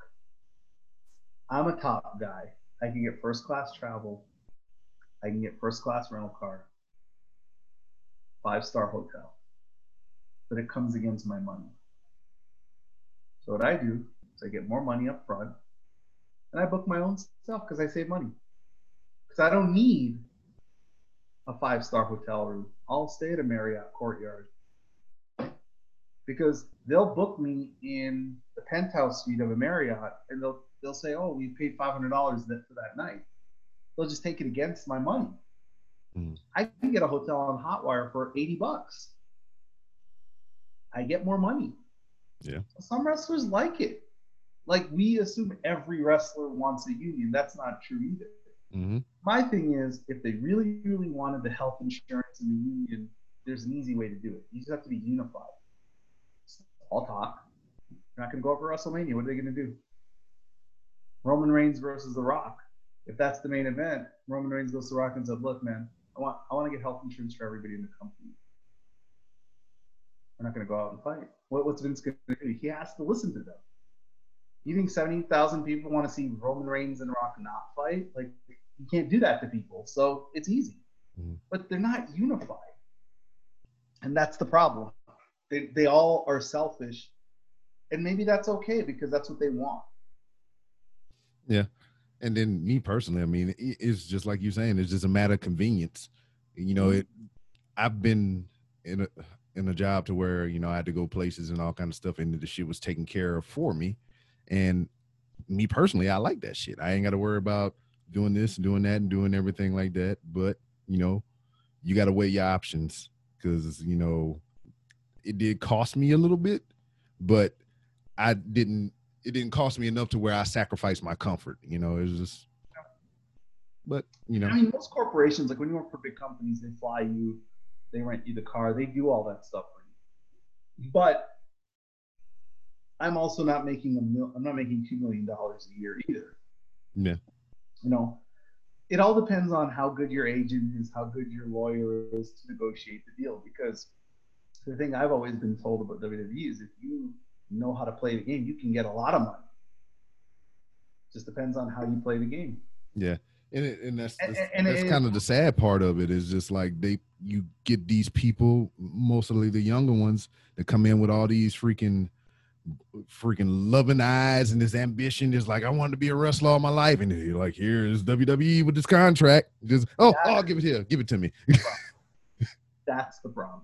I'm a top guy. I can get first-class travel. I can get first-class rental car. 5-star hotel. But it comes against my money. So what I do is I get more money up front. And I book my own stuff because I save money. Because I don't need a 5-star hotel room. I'll stay at a Marriott Courtyard. Because they'll book me in the penthouse suite of a Marriott, and they'll say, oh, we paid $500 for that night. They'll just take it against my money. Mm. I can get a hotel on Hotwire for $80. I get more money. Yeah. Some wrestlers like it. Like, we assume every wrestler wants a union. That's not true either. Mm-hmm. My thing is, if they really, really wanted the health insurance and the union, there's an easy way to do it. You just have to be unified. All talk. You're not going to go up for WrestleMania. What are they going to do? Roman Reigns versus The Rock. If that's the main event, Roman Reigns goes to The Rock and says, look, man, I want to get health insurance for everybody in the company. We're not going to go out and fight. What's Vince going to do? He has to listen to them. You think 70,000 people want to see Roman Reigns and The Rock not fight? Like, you can't do that to people. So it's easy. Mm-hmm. But they're not unified. And that's the problem. They all are selfish. And maybe that's okay because that's what they want. Yeah. And then me personally, I mean, it's just like you're saying, it's just a matter of convenience. You know, I've been in a job to where, you know, I had to go places and all kind of stuff, and the shit was taken care of for me. And me personally, I like that shit. I ain't got to worry about doing this and doing that and doing everything like that. But, you know, you got to weigh your options because, you know, it did cost me a little bit, but it didn't cost me enough to where I sacrificed my comfort. You know, it was just, but, you know. I mean, most corporations, like when you work for big companies, they fly you, they rent you the car, they do all that stuff for you. But I'm also not making I'm not making $2 million a year either. Yeah. You know, it all depends on how good your agent is, how good your lawyer is to negotiate the deal. Because the thing I've always been told about WWE is if you know how to play the game, you can get a lot of money. Just depends on how you play the game. Yeah. And that's kind of the sad part of it, is just like you get these people, mostly the younger ones, that come in with all these freaking loving eyes and this ambition. It's like, I wanted to be a wrestler all my life, and you're like, here's WWE with this contract. Just I'll give it here, give it to me. That's the problem.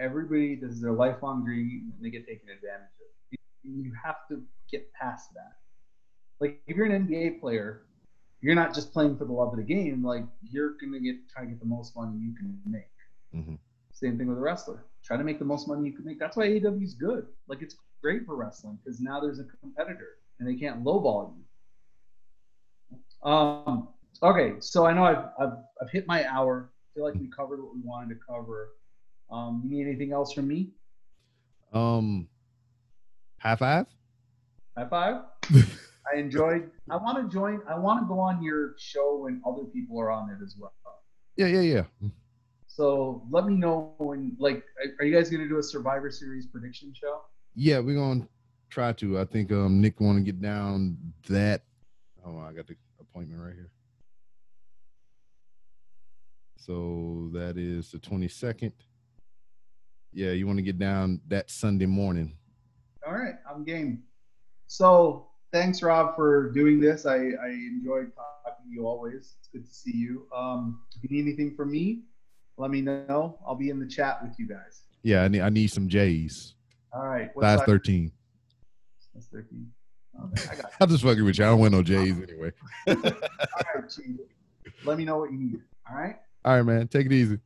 Everybody does their lifelong dream and they get taken advantage of. You have to get past that. Like, if you're an NBA player, you're not just playing for the love of the game. Like, you're gonna try to get the most money you can make. Mm-hmm. Same thing with a wrestler. Try to make the most money you can make. That's why AEW is good. Like, it's great for wrestling because now there's a competitor and they can't lowball you. Okay, so I know I've hit my hour. I feel like we covered what we wanted to cover. You need anything else from me? High five. I want to go on your show when other people are on it as well. Yeah. So let me know when, like, are you guys going to do a Survivor Series prediction show? Yeah, we're going to try to. I think Nick want to get down that. Oh, I got the appointment right here. So that is the 22nd. Yeah, you want to get down that Sunday morning. All right, I'm game. So thanks, Rob, for doing this. I enjoyed talking to you always. It's good to see you. If you need anything from me, let me know. I'll be in the chat with you guys. Yeah, I need some J's. All right. Size 13. Size 13. Okay, I got you. I'm just fucking with you. I don't want no J's anyway. All right, Chief. Let me know what you need. All right? All right, man. Take it easy.